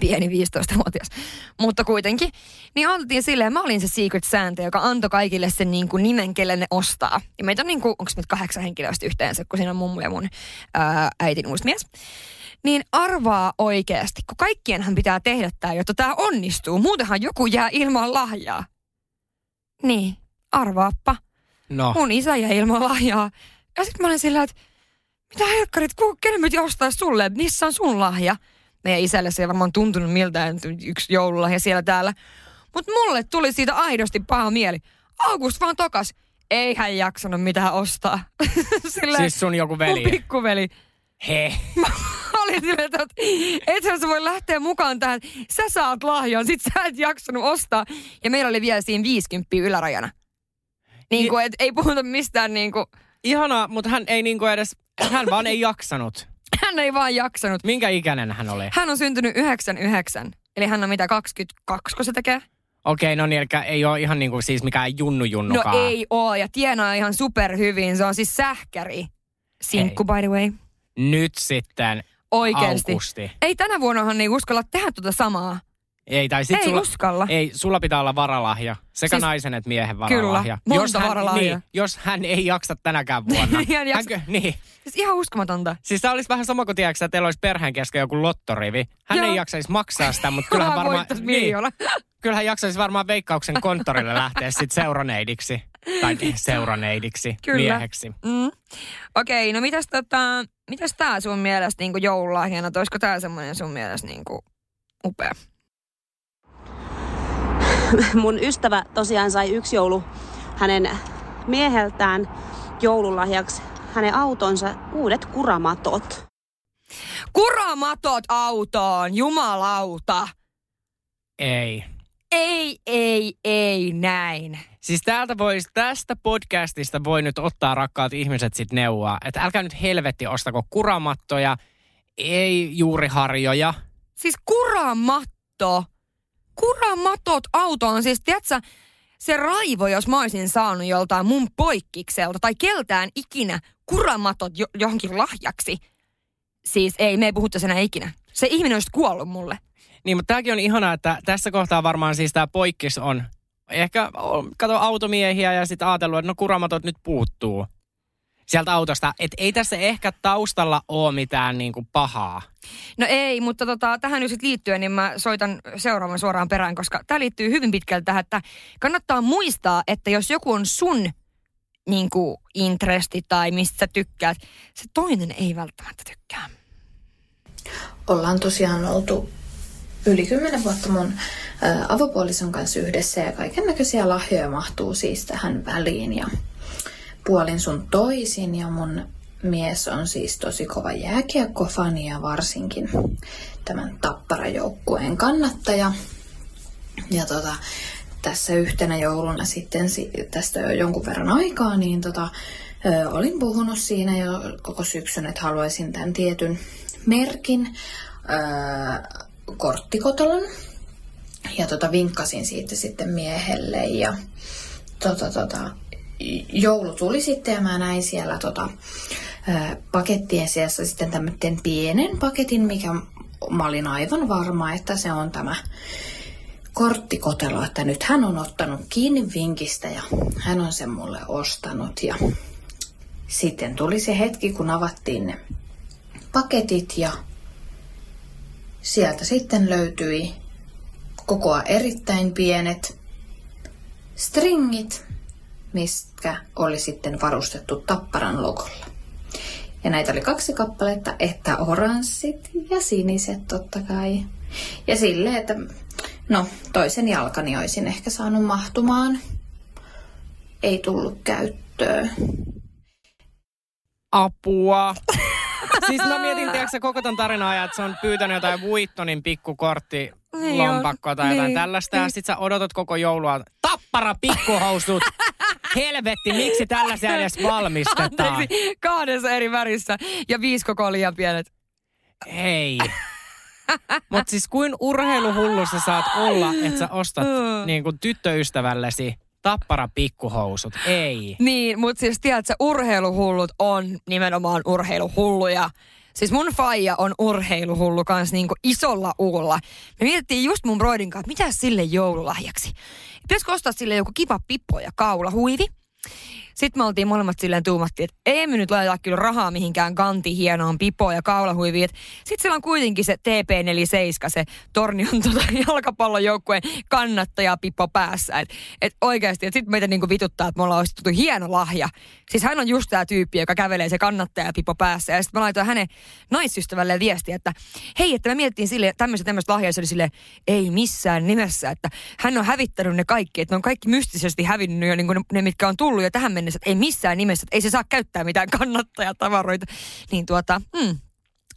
Pieni viisitoistavuotias. Mutta kuitenkin. Niin ajateltiin silleen, mä olin se secret Santa, joka antoi kaikille sen niin kuin nimen, kelle ne ostaa. Ja meitä on niin kuin, onko meitä kahdeksan henkilöistä yhteensä, kun siinä on mummu ja mun ää, äitin uusi mies. Niin arvaa oikeasti, kun kaikkienhan pitää tehdä tämä, jotta tämä onnistuu. Muutenhan joku jää ilman lahjaa. Niin. Arvaappa. No. Mun isä jäi ilman lahjaa. Ja sit mä olin sillä, että mitä herkkarit, kenen mä ostais sulle, että missä on sun lahja? Meidän isälle se ei varmaan tuntunut miltään yksi joululahja siellä täällä. Mut mulle tuli siitä aidosti paha mieli. August vaan tokas, ei hän jaksanut mitään ostaa. Sillä siis sun joku veli? Mun pikkuveli. He. Mä olin silleen, että ethän sä voi lähteä mukaan tähän. Sä saat lahjan, sit sä et jaksanut ostaa. Ja meillä oli vielä siinä viisikymmentä ylärajana. Niin kuin, et ei puhuta mistään niin kuin... Ihanaa, mutta hän ei niin kuin edes... Hän vaan ei jaksanut. Hän ei vaan jaksanut. Minkä ikäinen hän oli? Hän on syntynyt yhdeksänkymmentäyhdeksän. Eli hän on mitä, kaksikymmentäkaksi, kun se tekee? Okei, no niin, eli ei ole ihan niin kuin siis mikään junnu-junnukaan. No ei oo, ja tienaa ihan superhyvin. Se on siis sähkäri. Sinkku, by the way. Nyt sitten. Oikeesti. Augusti. Ei tänä vuonnahan ei uskalla tehdä tuota samaa. Ei, tai sit ei sulla, uskalla. Ei, sulla pitää olla varalahja. Sekä siis, naisen että miehen varalahja. Kyllä, monta jos hän, varalahja. Niin, jos hän ei jaksa tänäkään vuonna. hän jaksa. Hänkö, niin. Siis ihan uskomatonta. Siis tää olisi vähän sama kuin tiedätkö, että teillä olisi perheen kesken joku lottorivi. Hän Joo. ei jaksaisi maksaa sitä, mutta kyllähän varmaan... niin, kyllähän jaksaisi varmaan Veikkauksen konttorille lähteä sit seuraneidiksi. Tai seuraneidiksi, kyllä. mieheksi. Mm. Okei, okay, no mitäs, tota, mitäs tää sun mielestä niin joululahjana? Olisiko tää semmoinen sun mielestä niin upea? Mun ystävä tosiaan sai yksi joulu hänen mieheltään joululahjaksi hänen autonsa uudet kuramatot. Kuramatot autoon, jumalauta! Ei. Ei, ei, ei näin. Siis täältä vois, tästä podcastista voi nyt ottaa rakkaat ihmiset sit neuvoa, että älkää nyt helvetti ostako kuramattoja, ei juuriharjoja. Siis kuramatto? Kuramatot autoon, siis tiedätkö, se raivo, jos mä olisin saanut joltain mun poikkikselta tai keltään ikinä kuramatot jo- johonkin lahjaksi. Siis ei, me ei puhuttaisi enää ikinä. Se ihminen olisi kuollut mulle. Niin, mutta tämäkin on ihanaa, että tässä kohtaa varmaan siis tämä poikkis on. Ehkä kato automiehiä ja sitten ajatellut, että no kuramatot nyt puuttuu sieltä autosta. Että ei tässä ehkä taustalla ole mitään niinku pahaa. No ei, mutta tota, tähän nyt sit liittyen, niin mä soitan seuraavan suoraan perään, koska tämä liittyy hyvin pitkälti tähän, että kannattaa muistaa, että jos joku on sun niinku intresti tai mistä sä tykkäät, se toinen ei välttämättä tykkää. Ollaan tosiaan oltu yli kymmenen vuotta mun ää, avopuolison kanssa yhdessä ja kaikennäköisiä lahjoja mahtuu siis tähän väliin ja puolin sun toisin ja mun mies on siis tosi kova jääkiekkofani ja varsinkin tämän Tappara-joukkueen kannattaja. Ja tota, tässä yhtenä jouluna sitten tästä jo jonkun verran aikaa, niin tota, ö, olin puhunut siinä jo koko syksyn, että haluaisin tämän tietyn merkin ö, korttikotelon. Ja tota, vinkkasin siitä sitten miehelle ja tota, tota, joulu tuli sitten ja mä näin siellä tota, ö, pakettien sijassa sitten tämmöinen pienen paketin, mikä mä olin aivan varma, että se on tämä korttikotelo, että nyt hän on ottanut kiinni vinkistä ja hän on sen mulle ostanut. Ja sitten tuli se hetki, kun avattiin ne paketit ja sieltä sitten löytyi kokoa erittäin pienet stringit, mistä oli sitten varustettu Tapparan logolla. Ja näitä oli kaksi kappaletta, että oranssit ja siniset totta kai. Ja silleen, että no, toisen jalkani olisin ehkä saanut mahtumaan. Ei tullut käyttöön. Apua. Siis mä mietin, tiedätkö koko tämän tarinan ajan, että se on pyytänyt jotain Vuittonin pikkukorttilompakkoa tai jotain tällaista. Ja sit sä odotat koko joulua, Tappara pikkuhousut! Helvetti, miksi tällaisia edes valmistetaan? Anteeksi, kahdessa eri värissä ja viisi koko liian pienet. Hei. Mut siis kuin urheiluhullu sä saat olla, että sä ostat niin kuin tyttöystävällesi Tappara pikkuhousut? Ei. Niin, mut siis tiedät sä, urheiluhullut on nimenomaan urheiluhulluja. Siis mun faija on urheiluhullu kans niinku isolla uulla. Me mietittiin just mun broidin kanssa, mitä sille joululahjaksi. Pitäisikö ostaa sille joku kiva pippo ja kaulahuivi? Sitten me oltiin molemmat silleen tuumattiin, että ei me nyt laiteta kyllä rahaa mihinkään kanti hienoon pipoon ja kaulahuiviin. Sitten siellä on kuitenkin se T P neljäkymmentäseitsemän, se Tornion tota, jalkapallojoukkueen kannattajapipo päässä. Että et oikeasti, että sitten meitä niinku vituttaa, että me ollaan ostettu hieno lahja. Siis hän on just tämä tyyppi, joka kävelee se kannattajapipo päässä. Ja sitten mä laitoin hänen naisystävälleen viestiä, että hei, että me mietittiin silleen tämmöistä tämmöistä lahjaa. Se oli silleen, ei missään nimessä, että hän on hävittänyt ne kaikki. Että ne on kaikki mystisesti hävinnyt jo niinku ne, ne, mitkä on tullut jo tähän mennessä. Että ei missään nimessä, että ei se saa käyttää mitään kannattajatavaroita. Niin tuota, mm,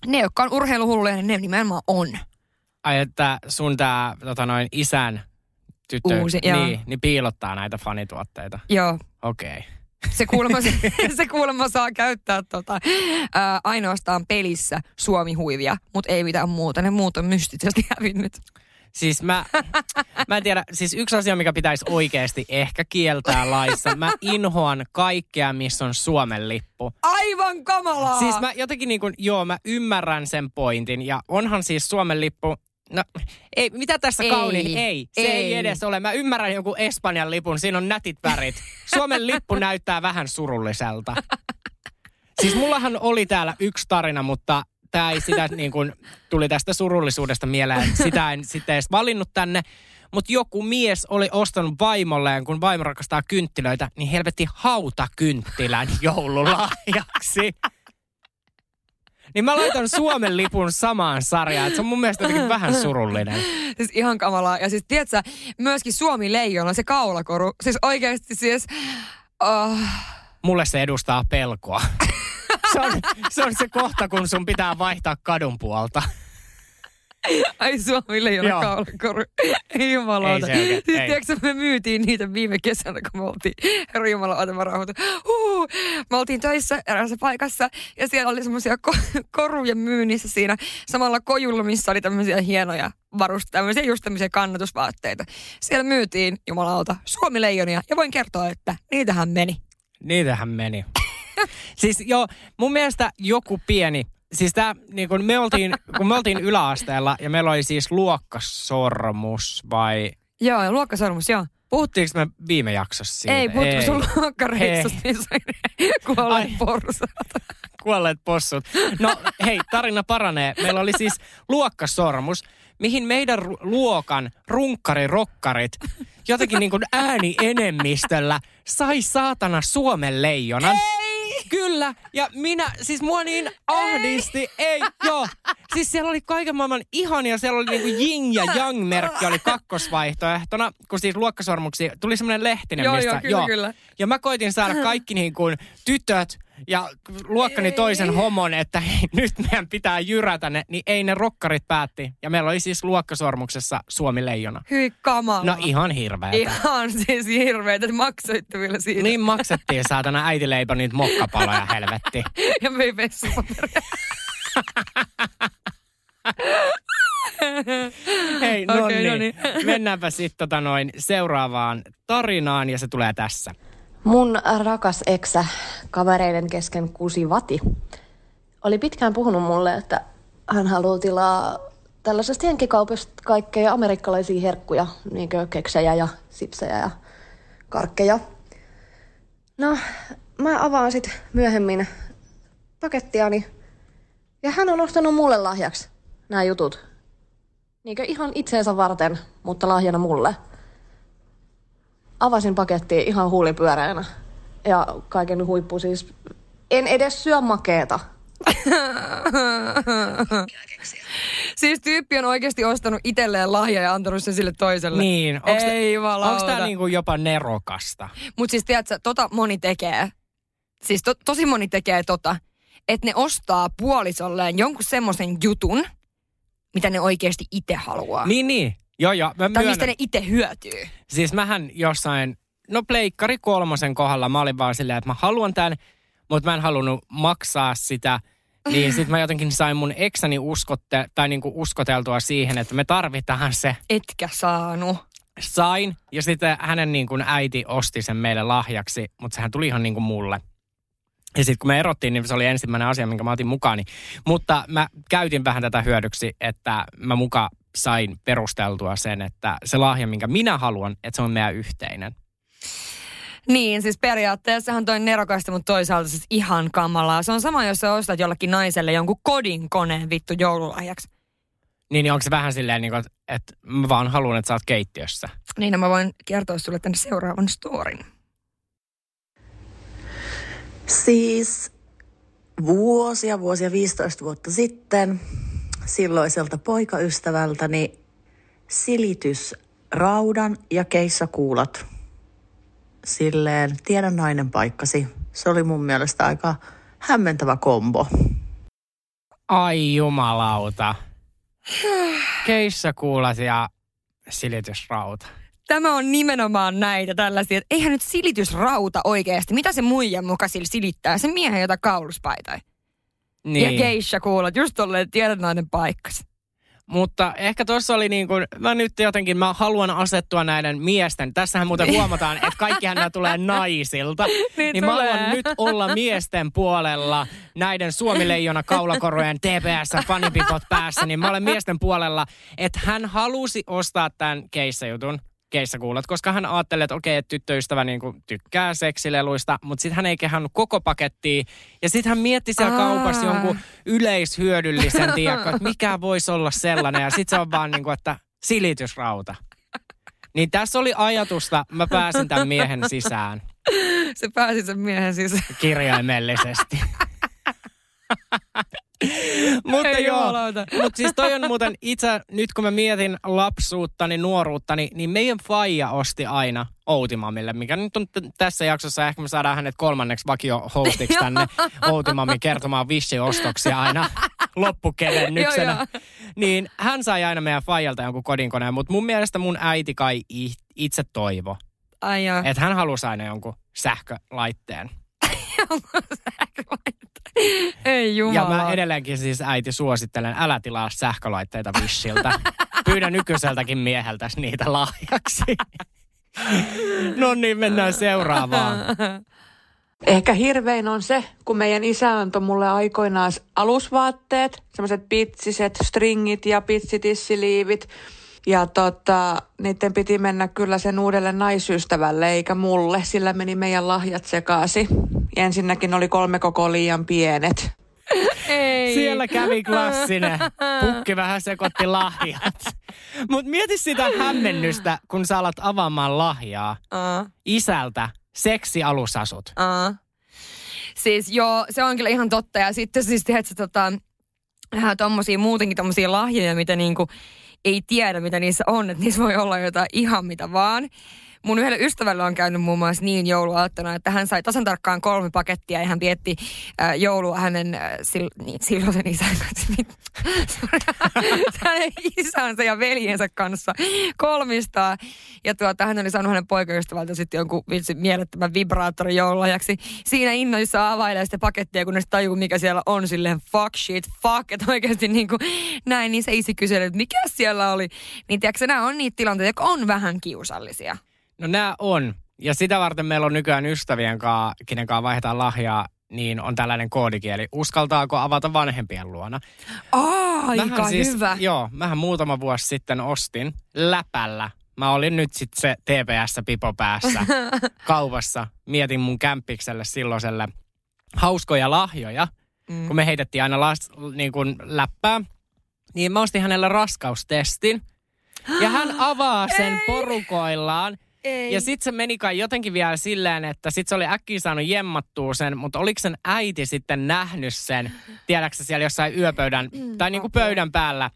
ne, jotka on urheiluhulluja, ne nimenomaan on. Ai, että sun tää tota noin, isän tyttö Uusi, niin, niin piilottaa näitä fanituotteita. Joo. Okei. Okay. Se, se kuulemma saa käyttää tota, ää, ainoastaan pelissä Suomi-huivia, mutta ei mitään muuta. Ne muut on mystisesti hävinnyt. Siis mä, mä en tiedä, siis yksi asia, mikä pitäisi oikeasti ehkä kieltää laissa, mä inhoan kaikkea, missä on Suomen lippu. Aivan kamalaa! Siis mä jotenkin niin kuin, joo, mä ymmärrän sen pointin ja onhan siis Suomen lippu, no ei, mitä tässä kauniin, ei, se ei. ei edes ole. Mä ymmärrän joku Espanjan lipun, siinä on nätit värit. Suomen lippu näyttää vähän surulliselta. Siis mullahan oli täällä yksi tarina, mutta tämä ei sitä niin kuin, tuli tästä surullisuudesta mieleen. Sitä en sitten edes valinnut tänne. Mutta joku mies oli ostanut vaimolleen, kun vaimo rakastaa kynttilöitä, niin helvetti hautakynttilän joululahjaksi. Niin mä laitan Suomen lipun samaan sarjaan. Se on mun mielestä jotenkin vähän surullinen. Siis ihan kamalaa. Ja siis tiedätkö, myöskin Suomi-leijona se kaulakoru. Siis oikeasti siis... Oh. Mulle se edustaa pelkoa. Se on, se on se kohta, kun sun pitää vaihtaa kadun puolta. Ai Suomille ei ole kaulakoru. Ei jumalauta. Siis tiedätkö, me myytiin niitä viime kesänä, kun me oltiin, herra jumala, otan mä rauhoitan. Huh. Me oltiin töissä eräässä paikassa ja siellä oli semmoisia ko- koruja myynnissä siinä samalla kojulla, missä oli tämmöisiä hienoja varusteita, tämmöisiä just tämmöisiä kannatusvaatteita. Siellä myytiin, jumalauta, Suomi-leijonia ja voin kertoa, että niitähän meni. Niitähän meni. Siis joo, mun mielestä joku pieni, siis tää, niin kun me oltiin, kun me oltiin yläasteella ja meillä oli siis luokkasormus vai... Joo, luokkasormus, joo. Puhuttiinko me viime jaksossa siitä? Ei, puhuttiinko sun luokkareissusta, missä kuolleet porsaat? Kuolleet possut. No hei, tarina paranee. Meillä oli siis luokkasormus, mihin meidän luokan runkkarirokkarit jotenkin niin kuin äänienemmistöllä sai saatana Suomen leijonan. Ei! Kyllä, ja minä, siis mua niin ahdisti, ei, ei joo. Siis siellä oli kaiken maailman ihania, siellä oli niinku Jing ja Yang-merkki oli kakkosvaihtoehtona, kun siis luokkasormuksi tuli semmoinen lehtinen, joo, mistä, joo, kyllä, joo. Kyllä. Ja mä koitin saada kaikki niin kuin tytöt ja luokkani toisen homon, että hei, nyt meidän pitää jyrätä ne, niin ei ne rokkarit päätti. Ja meillä oli siis luokkasormuksessa Suomi-leijona. Hyi kamala. No ihan hirveetä. Ihan siis hirveetä, maksoitte vielä siitä. Niin maksettiin saatana äitileipä niitä mokkapaloja, helvetti. Ja me ei vessapaperia. Hei, no okay, niin. Mennäänpä sitten tota noin seuraavaan tarinaan ja se tulee tässä. Mun rakas eksä kavereiden kesken kusi vati oli pitkään puhunut mulle, että hän haluaa tilaa tällaisesta jenkikaupasta kaikkea amerikkalaisia herkkuja, niin kuin keksejä ja sipsejä ja karkkeja. No, mä avaan sit myöhemmin pakettiani ja hän on ostanut mulle lahjaksi nämä jutut. Niinkö ihan itseensä varten, mutta lahjana mulle. Avasin pakettia ihan huulipyöreänä. Ja kaiken huippu siis, en edes syö makeeta. Siis tyyppi on oikeasti ostanut itselleen lahja ja antanut sen sille toiselle. Niin. Onks ei valauta. Onko tää niinku jopa nerokasta? Mut siis tiedätkö, tota moni tekee. Siis to, tosi moni tekee tota. Että ne ostaa puolisolleen jonkun semmoisen jutun, mitä ne oikeasti itse haluaa. Niin, niin. Joo, joo. Mä tai mistä ne itse hyötyy. Siis mähän jossain, no pleikkari kolmosen kohdalla mä olin vaan silleen, että mä haluan tämän, mutta mä en halunnut maksaa sitä. Niin sit mä jotenkin sain mun eksäni uskotte, tai niinku uskoteltua siihen, että me tarvitaan se. Etkä saanut. Sain. Ja sitten hänen niinku äiti osti sen meille lahjaksi, mutta sehän tuli ihan niinku mulle. Ja sitten kun me erottiin, niin se oli ensimmäinen asia, minkä mä otin mukaani. Mutta mä käytin vähän tätä hyödyksi, että mä muka sain perusteltua sen, että se lahja, minkä minä haluan, että se on meidän yhteinen. Niin, siis periaatteessahan toi nerokasta, mutta toisaalta siis ihan kamalaa. Se on sama, jos sä ostat jollakin naiselle jonkun kodin koneen vittu joululahjaksi. Niin, niin onko se vähän silleen, niin että et mä vaan haluan, että sä oot keittiössä? Niin, no mä voin kertoa sulle tänne seuraavan storin. Siis vuosia, vuosia, viisitoista vuotta sitten silloiselta poikaystävältäni silitysraudan ja keissakuulat. Silleen, tiedä nainen paikkasi. Se oli mun mielestä aika hämmentävä kombo. Ai jumalauta. Keissakuulat ja silitysrauta. Tämä on nimenomaan näitä tällaisia, että eihän nyt silitysrauta oikeasti. Mitä se muijan muka sillä silittää? Se miehen jota kauluspaitaa. Niin. Ja geisha kuulat, just tolleen tiedonlainen paikkas. Mutta ehkä tuossa oli niin kuin, mä nyt jotenkin, mä haluan asettua näiden miesten. Tässähän muuten huomataan, että kaikkihan nämä tulee naisilta. Niin, niin mä haluan nyt olla miesten puolella näiden Suomi-leijona kaulakorujen T P S-fanipipot päässä. Niin mä olen miesten puolella, että hän halusi ostaa tämän keissajutun. Keissakuulat, koska hän ajattelee, että okei, että tyttöystävä niin kuin tykkää seksileluista, mutta sitten hän ei kehannut koko pakettia. Ja sitten hän mietti siellä kaupassa jonkun yleishyödyllisen tiekko, että mikä voisi olla sellainen. Ja sitten se on vaan niin kuin, että silitysrauta. Niin tässä oli ajatusta, mä pääsin tämän miehen sisään. Se pääsi sen miehen sisään. Kirjaimellisesti. Mutta ei joo, mutta siis toi on muuten itse, nyt kun mä mietin lapsuuttani, nuoruuttani, niin meidän faija osti aina Outimamille, mikä nyt on t- tässä jaksossa, ehkä me saadaan hänet kolmanneksi vakio-hostiksi tänne Outimammin kertomaan Wissi-ostoksia aina loppukevennyksenä. Niin hän sai aina meidän faijalta jonkun kodinkoneen, mutta mun mielestä mun äiti kai itse toivo, että hän halusi aina jonkun sähkölaitteen. Ei jumala. Ja mä edelleenkin siis äiti suosittelen, älä tilaa sähkölaitteita Wissiltä. Pyydän nykyiseltäkin mieheltäs niitä lahjaksi. No niin, mennään seuraavaan. Ehkä hirvein on se, kun meidän isä antoi mulle aikoinaan alusvaatteet, semmoiset pitsiset stringit ja pitsitissiliivit. Ja tota, niiden piti mennä kyllä sen uudelle naisystävälle, eikä mulle. Sillä meni meidän lahjat sekaisin. Ja ensinnäkin oli kolme koko liian pienet. Ei. Siellä kävi klassinen. Pukki vähän sekoitti lahjat. Mut mieti sitä hämmennystä, kun sä alat avaamaan lahjaa. Uh. Isältä seksialusasut. Uh. Siis joo, se on kyllä ihan totta. Ja sitten siis tiedätkö tota, tommosia muutenkin tommosia lahjoja, mitä niinku ei tiedä, mitä niissä on, että niissä voi olla jotain ihan mitä vaan. Mun yhdellä ystävällä on käynyt muun muassa niin jouluaattona, että hän sai tasan tarkkaan kolme pakettia ja hän vietti äh, joulua hänen äh, sil- niin, silloisen isän kanssa. Hänen isänsä ja veljensä kanssa kolmistaan. Ja tuota, hän oli saanut hänen poikaystävältä sitten jonkun mielettömän vibraattorin joululahjaksi. Siinä innoissa availee sitä pakettia, kunnes tajuu, mikä siellä on. Silleen fuck shit, fuck, että oikeasti niin kuin näin. Niin se isi kyseli, että mikä siellä oli. Niin tiedätkö, nämä on niitä tilanteita, jotka on vähän kiusallisia. No nämä on. Ja sitä varten meillä on nykyään ystävien kanssa, kenen kanssa vaihdetaan lahjaa, niin on tällainen koodikieli. Uskaltaako avata vanhempien luona? Oh, aika siis, hyvä. Joo, mähän muutama vuosi sitten ostin läpällä. Mä olin nyt sitten se T P S-pipo päässä kaupassa. Mietin mun kämppikselle silloiselle hauskoja lahjoja, mm. kun me heitettiin aina las, niin kuin läppää. Niin mä ostin hänellä raskaustestin. Ja hän avaa sen Ei. porukoillaan. Ei. Ja sit se meni kai jotenkin vielä silleen, että sit se oli äkkiä saanut jemmattua sen, mutta oliko sen äiti sitten nähnyt sen, tiedäksä siellä jossain yöpöydän, mm, tai niinku okay. pöydän päällä,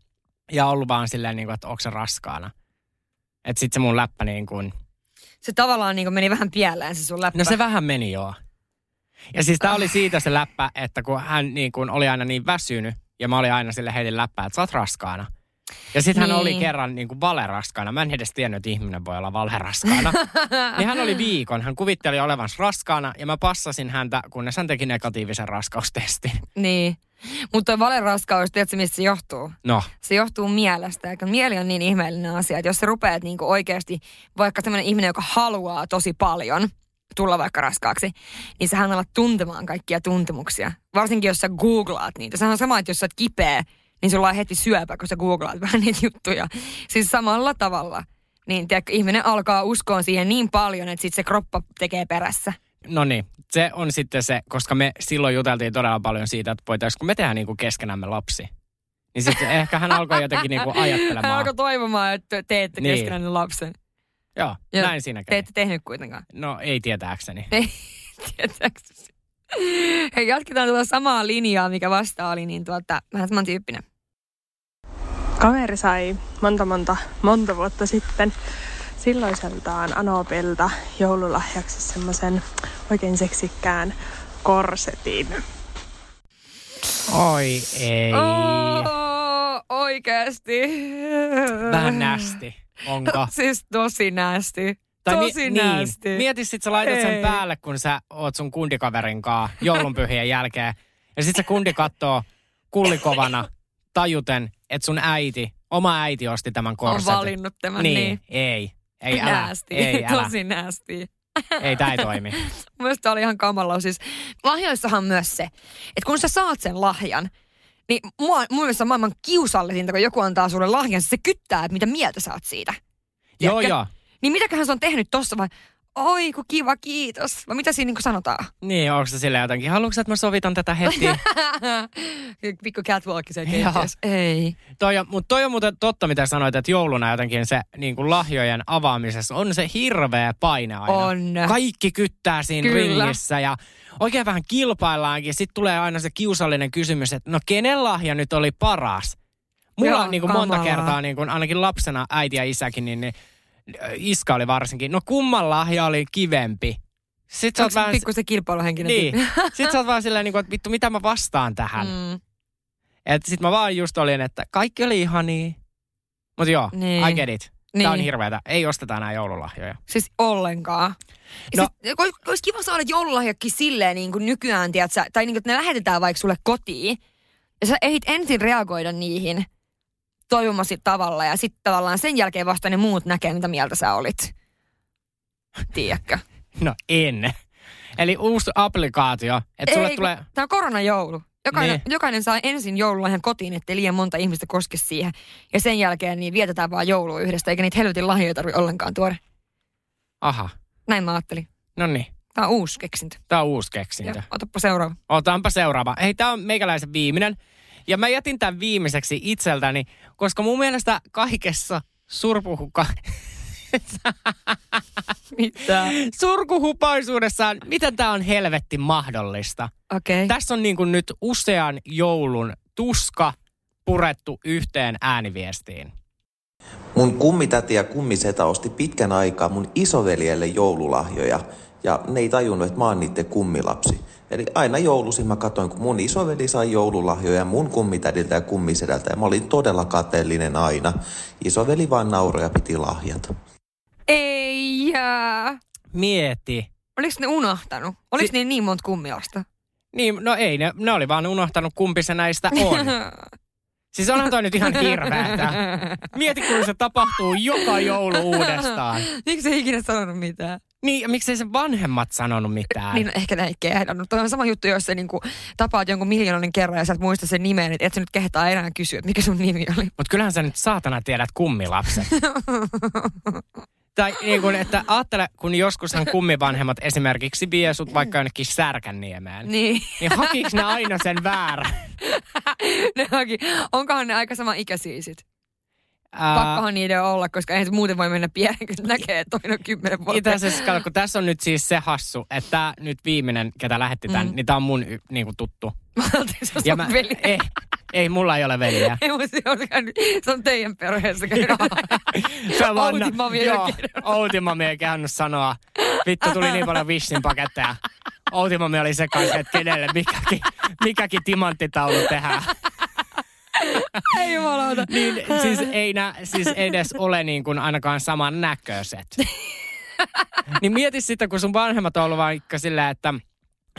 ja ollut vaan silleen niinku, että onko se raskaana. Et sit se mun läppä niinku... Se tavallaan niinku meni vähän pieleen se sun läppä. No se vähän meni joo. Ja siis tää oli siitä se läppä, että kun hän niinku oli aina niin väsynyt, ja mä olin aina sille heitin läppää, että sä oot raskaana. Ja sitten hän niin. oli kerran niin kuin valeraskaana. Mä en edes tiennyt, että ihminen voi olla valeraskaana. Niin hän oli viikon. Hän kuvitteli olevansa raskaana ja mä passasin häntä, kunnes hän teki negatiivisen raskaustestin. Niin. Mutta valeraskaus, tiedätkö mistä se johtuu? No. Se johtuu mielestä. Kun mieli on niin ihmeellinen asia, että jos sä rupeat niin kuin oikeasti, vaikka tämmöinen ihminen, joka haluaa tosi paljon tulla vaikka raskaaksi, niin sähän alat tuntemaan kaikkia tuntemuksia. Varsinkin jos sä googlaat niitä. Sehän on sama, että jos sä oot kipeä, niin sulla on heti syöpä, kun sä googlaat vähän niitä juttuja. Siis samalla tavalla. Niin tiedätkö, ihminen alkaa uskoon siihen niin paljon, että sit se kroppa tekee perässä. No niin, se on sitten se, koska me silloin juteltiin todella paljon siitä, että voitaisiin, kun me tehdään niinku keskenämme lapsi. Niin sitten ehkä hän alkoi jotenkin niinku ajattelemaan. Hän alkoi toivomaan, että teette niin. keskenänne lapsen. Joo, ja näin siinä käy. Te ette tehnyt kuitenkaan. No ei tietääkseni. Ei tietääkseni. Hei, jatketaan tuota samaa linjaa, mikä vasta oli, niin tuota, vähän saman tyyppinen. Kaveri sai monta, monta, monta vuotta sitten silloiseltaan Anopilta joululahjaksi semmoisen oikein seksikkään korsetin. Oi ei. Oh, oikeasti. Vähän nästi, onko? Siis tosi nästi. Tosi mi- nästi. Niin. Mieti sit sä laitat sen ei. päälle, kun sä oot sun kundikaverin kaa joulunpyhien jälkeen. Ja sit se kundi kattoo kullikovana tajuten, että sun äiti, oma äiti osti tämän korsetin. On valinnut tämän, niin. niin. Ei, ei älä. Näästi, ei, älä. Tosi näästi. Ei, tää ei toimi. Mielestäni tämä oli ihan kamala. Siis lahjoissahan myös se, että kun sä saat sen lahjan, niin mun mielestä on maailman kiusallisinta, kun joku antaa sulle lahjan, se kyttää, että mitä mieltä sä oot siitä. Joo, joo. Niin mitäköhän se on tehnyt tossa vai, oi ku kiva, kiitos. Vai mitä siinä niin kuin sanotaan? Niin, onko se silleen jotenkin, haluatko että mä sovitan tätä heti? Pikku catwalkki se kenties. Ei. Toi on, mutta toi on muuten totta, mitä sanoit, että jouluna jotenkin se niin kuin lahjojen avaamisessa on se hirveä paine aina. On. Kaikki kyttää siinä Kyllä. ringissä ja oikein vähän kilpaillaankin. Sitten tulee aina se kiusallinen kysymys, että no kenen lahja nyt oli paras? Mulla Joo, on niin kuin monta kertaa, niin kuin, ainakin lapsena äiti ja isäkin, niin... niin iska oli varsinkin. No kumman lahja oli kivempi? Sitten onko vähän... pikkuisen kilpailuhenkinen? Niin. Sitten sä oot vaan silleen, että vittu, mitä mä vastaan tähän? Mm. Että sit mä vaan just olin, että kaikki oli ihania. Mutta joo, niin. I get it. Niin. Tää on hirveetä. Ei osteta enää joululahjoja. Siis ollenkaan. No. Siis, olisi kiva saada joululahjakin silleen niin kuin nykyään, tiedätkö, tai niin kuin, että ne lähetetään vaikka sulle kotiin. Ja sä ehdit ensin reagoida niihin toivomasi tavalla ja sitten tavallaan sen jälkeen vasta ne muut näkee, mitä mieltä sä olit. Tiedätkö? No en. Eli uusi applikaatio. Että sulle tulee... Tämä on koronajoulu. Jokainen, niin. jokainen saa ensin joululahjan kotiin, ettei liian monta ihmistä koske siihen. Ja sen jälkeen niin vietetään vaan joulua yhdessä, eikä niitä helvetin lahjoja tarvitse ollenkaan tuoda. Aha. Näin mä ajattelin. No niin. Tämä on uusi keksintö. Tämä on uusi keksintö. Ja, otappa seuraava. Otanpa seuraava. Hei, tämä on meikäläisen viimeinen. Ja mä jätin tämän viimeiseksi itseltäni, koska mun mielestä kaikessa surkuhupa... Mitä? Surkuhupaisuudessaan, miten tää on helvetti mahdollista? Okei. Okay. Tässä on niin kuin nyt usean joulun tuska purettu yhteen ääniviestiin. Mun kummitäti ja kummisetä osti pitkän aikaa mun isoveljelle joululahjoja ja ne ei tajunnut, että mä oon niitten kummilapsi. Eli aina joulusin mä katsoin, kun mun isoveli sai joululahjoja mun kummitädiltä ja kummisedältä ja mä olin todella kateellinen aina. Isoveli vaan nauroi ja piti lahjat. Ei jää. Mieti. Oliko ne unohtanut? Oliko si- ne niin monta kummilasta? Niin, no ei, ne, ne oli vaan unohtanut kumpi se näistä on. Siis onhan toi nyt ihan hirveätä. Mieti, kun se tapahtuu joka joulu uudestaan. Miksi ei ikinä sanonut mitään? Niin, miksei se vanhemmat sanonut mitään? Niin, ehkä näin kehdannut. Tuo on sama juttu, jos sä niinku tapaat jonkun miljoonan kerran ja sä et muista sen nimen, että et sä nyt kehtaa enää kysyä, mikä sun nimi oli. Mut kyllähän sä nyt saatana tiedät kummilapset. Tai niin kuin, että ajattele, kun joskushan kummivanhemmat esimerkiksi vie sut vaikka jonnekin Särkänniemeen. Niin. Niin hakiks ne aina sen väärän? Ne haki. Onkohan ne aika sama ikäisiä sit? Ää... Pakkohan niiden olla, koska ei muuten voi mennä pienen, kun näkee, että toinen on kymmenen vuotta. Itse kun tässä on nyt siis se hassu, että nyt viimeinen, ketä lähetti tän, mm. niin tää on mun niin kuin tuttu. Ja mä, ei, ei, mulla ei ole veliä. Ei, mutta se on, käynyt, se on teidän perheessä käynyt. Outi mami ei ole käynyt. Outi mami ei käynyt sanoa. Vittu, tuli niin paljon Wissin paketteja. Outi mami oli sekaisin, että kenelle mikäkin, mikäkin timanttitaulu tehdään. Ei jumalauta. Niin, siis ei nä, siis edes ole niin kuin ainakaan saman näköiset. Niin mieti sitten, kun sun vanhemmat on ollut vaikka sillä, että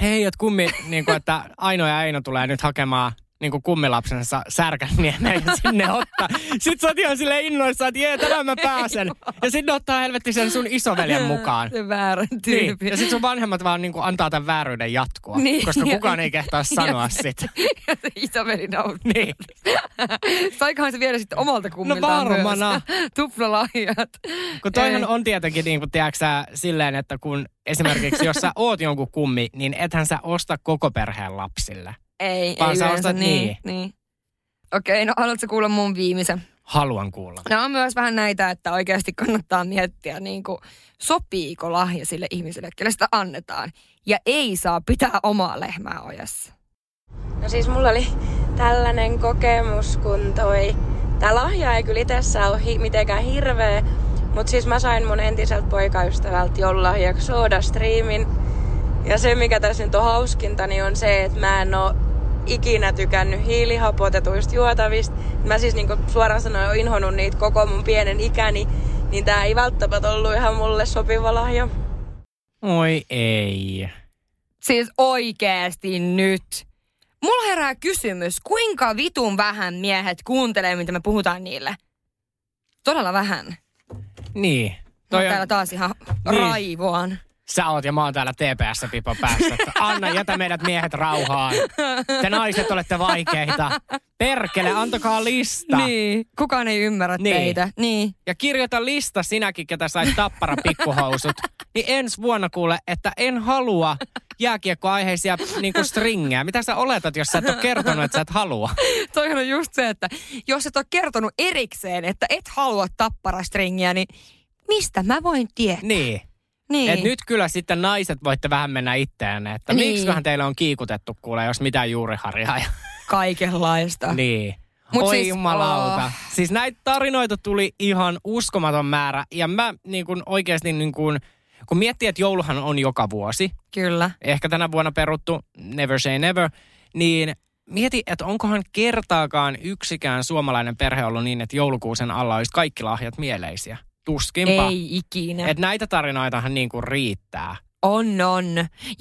hei, että kummi, niin kuin, että Aino ja Eino tulee nyt hakemaan niin kuin kummilapsensa Särkänniemeen ja sinne ottaa. Sitten sä oot ihan silleen innoissaan, että jee, tänään mä pääsen. Ja sitten ottaa helvetti sen sun isoveljen mukaan. Se väärän tyyppi. Niin. Ja sitten sun vanhemmat vaan niin kuin antaa tämän vääryyden jatkua, niin, koska ja kukaan ja ei kehtaa sanoa sitä. Ja se isoveli nauttii. Niin. Saikohan se vielä sitten omalta kummiltaan no varmana. Myös. Tuplalahjat. Kun toihan ei. On tietenkin niin kuin, tiedätkö sä, silleen, että kun esimerkiksi jos sä oot jonkun kummi, niin ethän sä osta koko perheen lapsille. Ei, vaan ei sä ostat niin. niin. niin. Okei, no haluatko kuulla mun viimeisen? Haluan kuulla. No on myös vähän näitä, että oikeasti kannattaa miettiä, niin kuin, sopiiko lahja sille ihmiselle, kelle sitä annetaan. Ja ei saa pitää omaa lehmää ojassa. No siis mulla oli tällainen kokemus, kun toi... Tää lahja ei kyllä itessä ole hi- mitenkään hirveä, mutta siis mä sain mun entiseltä poikaystävältä joululahjaksi SodaStreamin. Ja se, mikä tässä nyt on hauskinta, niin on se, että mä en oo ikinä tykännyt hiilihapotetuista juotavista. Mä siis niin kuin suoraan sanoen oon inhonnut niitä koko mun pienen ikäni, niin tää ei välttämättä ollut ihan mulle sopiva lahja. Oi ei. Siis oikeesti nyt. Mulla herää kysymys, kuinka vitun vähän miehet kuuntelee, mitä me puhutaan niille? Todella vähän. Niin. Toi on... Täällä taas ihan niin. Raivoan. Sä oot ja mä oon täällä T P S-pipon päässä. Anna, jätä meidät miehet rauhaan. Te naiset olette vaikeita. Perkele, antakaa lista. Niin, kukaan ei ymmärrä niin. teitä. Niin. Ja kirjoita lista sinäkin, ketä sait Tappara pikkuhousut. Niin ensi vuonna kuule, että en halua jääkiekkoaiheisia niinku stringejä. Mitä sä oletat, jos sä et ole kertonut, että sä et halua? Toihan on just se, että jos et ole kertonut erikseen, että et halua Tappara stringiä, niin mistä mä voin tietää? Niin. Niin. Et nyt kyllä sitten naiset voitte vähän mennä itseänne, että niin. miksiköhän teillä on kiikutettu kuule, jos mitään juuriharjaa. Ja... Kaikenlaista. Niin. Mut Oi siis, jumalauta. Oh. Siis näitä tarinoita tuli ihan uskomaton määrä ja mä niin kun oikeasti niin kun, kun miettii, että jouluhan on joka vuosi. Kyllä. Ehkä tänä vuonna peruttu Never Say Never, niin mieti, että onkohan kertaakaan yksikään suomalainen perhe ollut niin, että joulukuusen alla olisi kaikki lahjat mieleisiä. Tuskinpa. Ei ikinä. Että näitä tarinoitahan niinku riittää. On, on.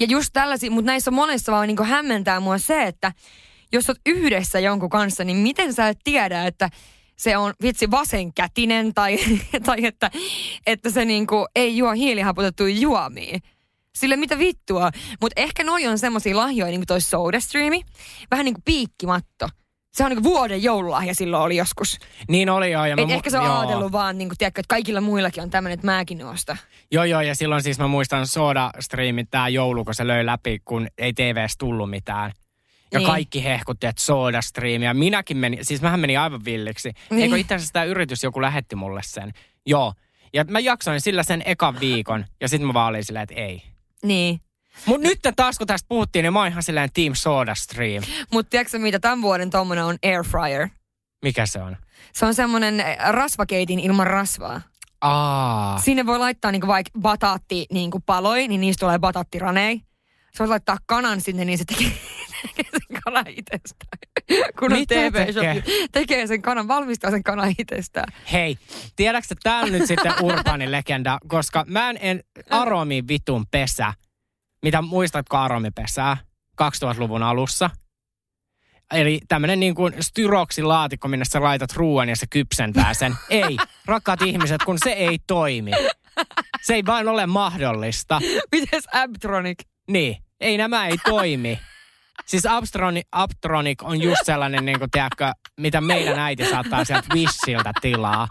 Ja just tällaisia, mutta näissä monessa vaan niinku hämmentää mua se, että jos oot yhdessä jonkun kanssa, niin miten sä et tiedä, että se on vitsi vasenkätinen tai, tai että, että se niinku ei juo hiilihapotettuja juomia. Sille mitä vittua. Mutta ehkä noi on semmosia lahjoja, niin kuin toi SodaStreami, vähän niinku piikkimatto. Se on niin kuin vuoden joululahja silloin oli joskus. Niin oli joo. Ja mä mu- ehkä se on joo. ajatellut vaan, niin kuin, tiedätkö, että kaikilla muillakin on tämmöinen, että mäkin ostan. Joo joo, ja silloin siis mä muistan SodaStreamin tää joulu, kun se löi läpi, kun ei T V:ssä tullut mitään. Ja niin. kaikki hehkutti, että SodaStreamia. Minäkin menin, siis mähän menin aivan villiksi. Niin. Eikö itse asiassa tämä yritys, joku lähetti mulle sen. Joo. Ja mä jaksoin sillä sen ekan viikon, ja sitten mä vaan olin silleen, että ei. Niin. Mut nyt taas kun tästä puhuttiin, niin mä oon ihan silleen Team SodaStream. Mut tiedätkö mitä, tämän vuoden tommonen on airfryer. Mikä se on? Se on semmoinen rasvakeitin ilman rasvaa. Aa. Sinne voi laittaa niinku vaikka bataatti niinku paloi, niin niistä tulee bataattiranei. Se voi laittaa kanan sinne, niin se tekee, tekee sen kanan itsestään. Kun on T V-shop, tekee sen kanan, valmistaa sen kanan itsestään. Hei, tiedätkö sä tämän nyt sitten urbaani legenda, koska mä en, en Aromi vitun pesä. Mitä muistatko Aromi pesää kaksituhattaluvun alussa? Eli tämmöinen niin kuin styroksilaatikko, minne sä laitat ruoan ja se kypsentää sen. Ei, rakkaat ihmiset, kun se ei toimi. Se ei vain ole mahdollista. Mites Abtronic? Niin, ei nämä ei toimi. Siis Abtronic, Abtronic on just sellainen, niin kuin, tiedätkö, mitä meidän äiti saattaa sieltä Wissiltä tilaa.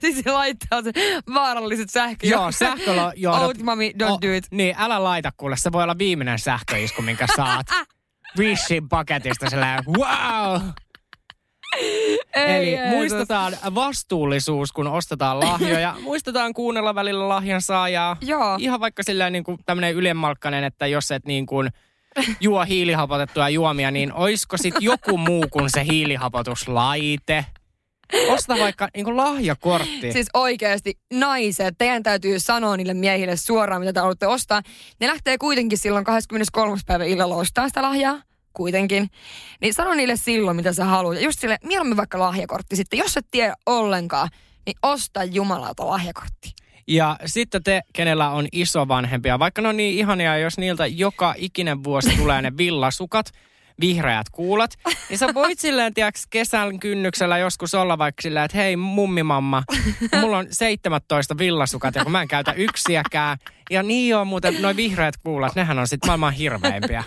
Siis se laittaa se vaaralliset sähköjohdot. Joo, sähköjohdot. Old mommy, don't o, do it. Niin, älä laita kuule, se voi olla viimeinen sähköisku, minkä saat. Wissin paketista sellainen, wow! Ei, Eli ei, muistetaan ei. vastuullisuus, kun ostetaan lahjoja. Muistetaan kuunnella välillä lahjan saajaa. Joo. Ihan vaikka silleen niin kuin tämmöinen ylenmalkkainen, että jos et niin kuin juo hiilihapotettuja juomia, niin oisko sit joku muu kuin se hiilihapotuslaite? Osta vaikka niin kuin lahjakortti. Siis oikeasti naiset, teidän täytyy sanoa niille miehille suoraan, mitä te haluatte ostaa. Ne lähtee kuitenkin silloin kahdeskymmeneskolmas päivä illalla ostaa sitä lahjaa, kuitenkin. Niin sano niille silloin, mitä sä haluat. Ja just silleen, mieluummin vaikka lahjakortti sitten. Jos et tiedä ollenkaan, niin osta jumalauta lahjakortti. Ja sitten te, kenellä on isovanhempia, vaikka ne on niin ihania, jos niiltä joka ikinen vuosi tulee ne villasukat, vihreät kuulat, niin sä voit silleen, tiiäks, kesän kynnyksellä joskus olla vaikka silleen, että hei mummimamma, mulla on seitsemäntoista villasukat ja kun mä en käytä yksiäkään. Ja niin joo, muuten noi vihreät kuulat, nehän on sit maailman hirveimpiä.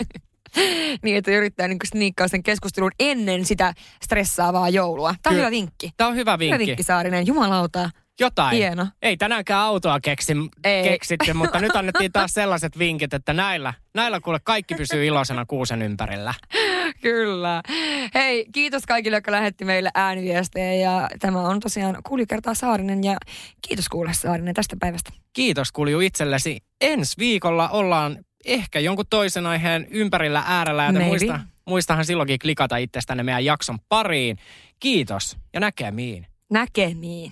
Niin, että yrittää niinku sniikkaa sen keskustelun ennen sitä stressaavaa joulua. Tää on Ky- hyvä vinkki. Tää on hyvä vinkki. Hyvä vinkki, Saarinen. Jumalauta. Jotain. Hieno. Ei tänäänkään autoa keksi, keksitty, mutta nyt annettiin taas sellaiset vinkit, että näillä, näillä kuule kaikki pysyy iloisena kuusen ympärillä. Kyllä. Hei, kiitos kaikille, jotka lähetti meille ääniviestejä ja tämä on tosiaan Kulju kertaa Saarinen ja kiitos kuule Saarinen tästä päivästä. Kiitos Kulju itsellesi. Ensi viikolla ollaan ehkä jonkun toisen aiheen ympärillä äärellä, joten muista, muistahan silloinkin klikata itsestä tänne meidän jakson pariin. Kiitos ja näkemiin. Näkemiin.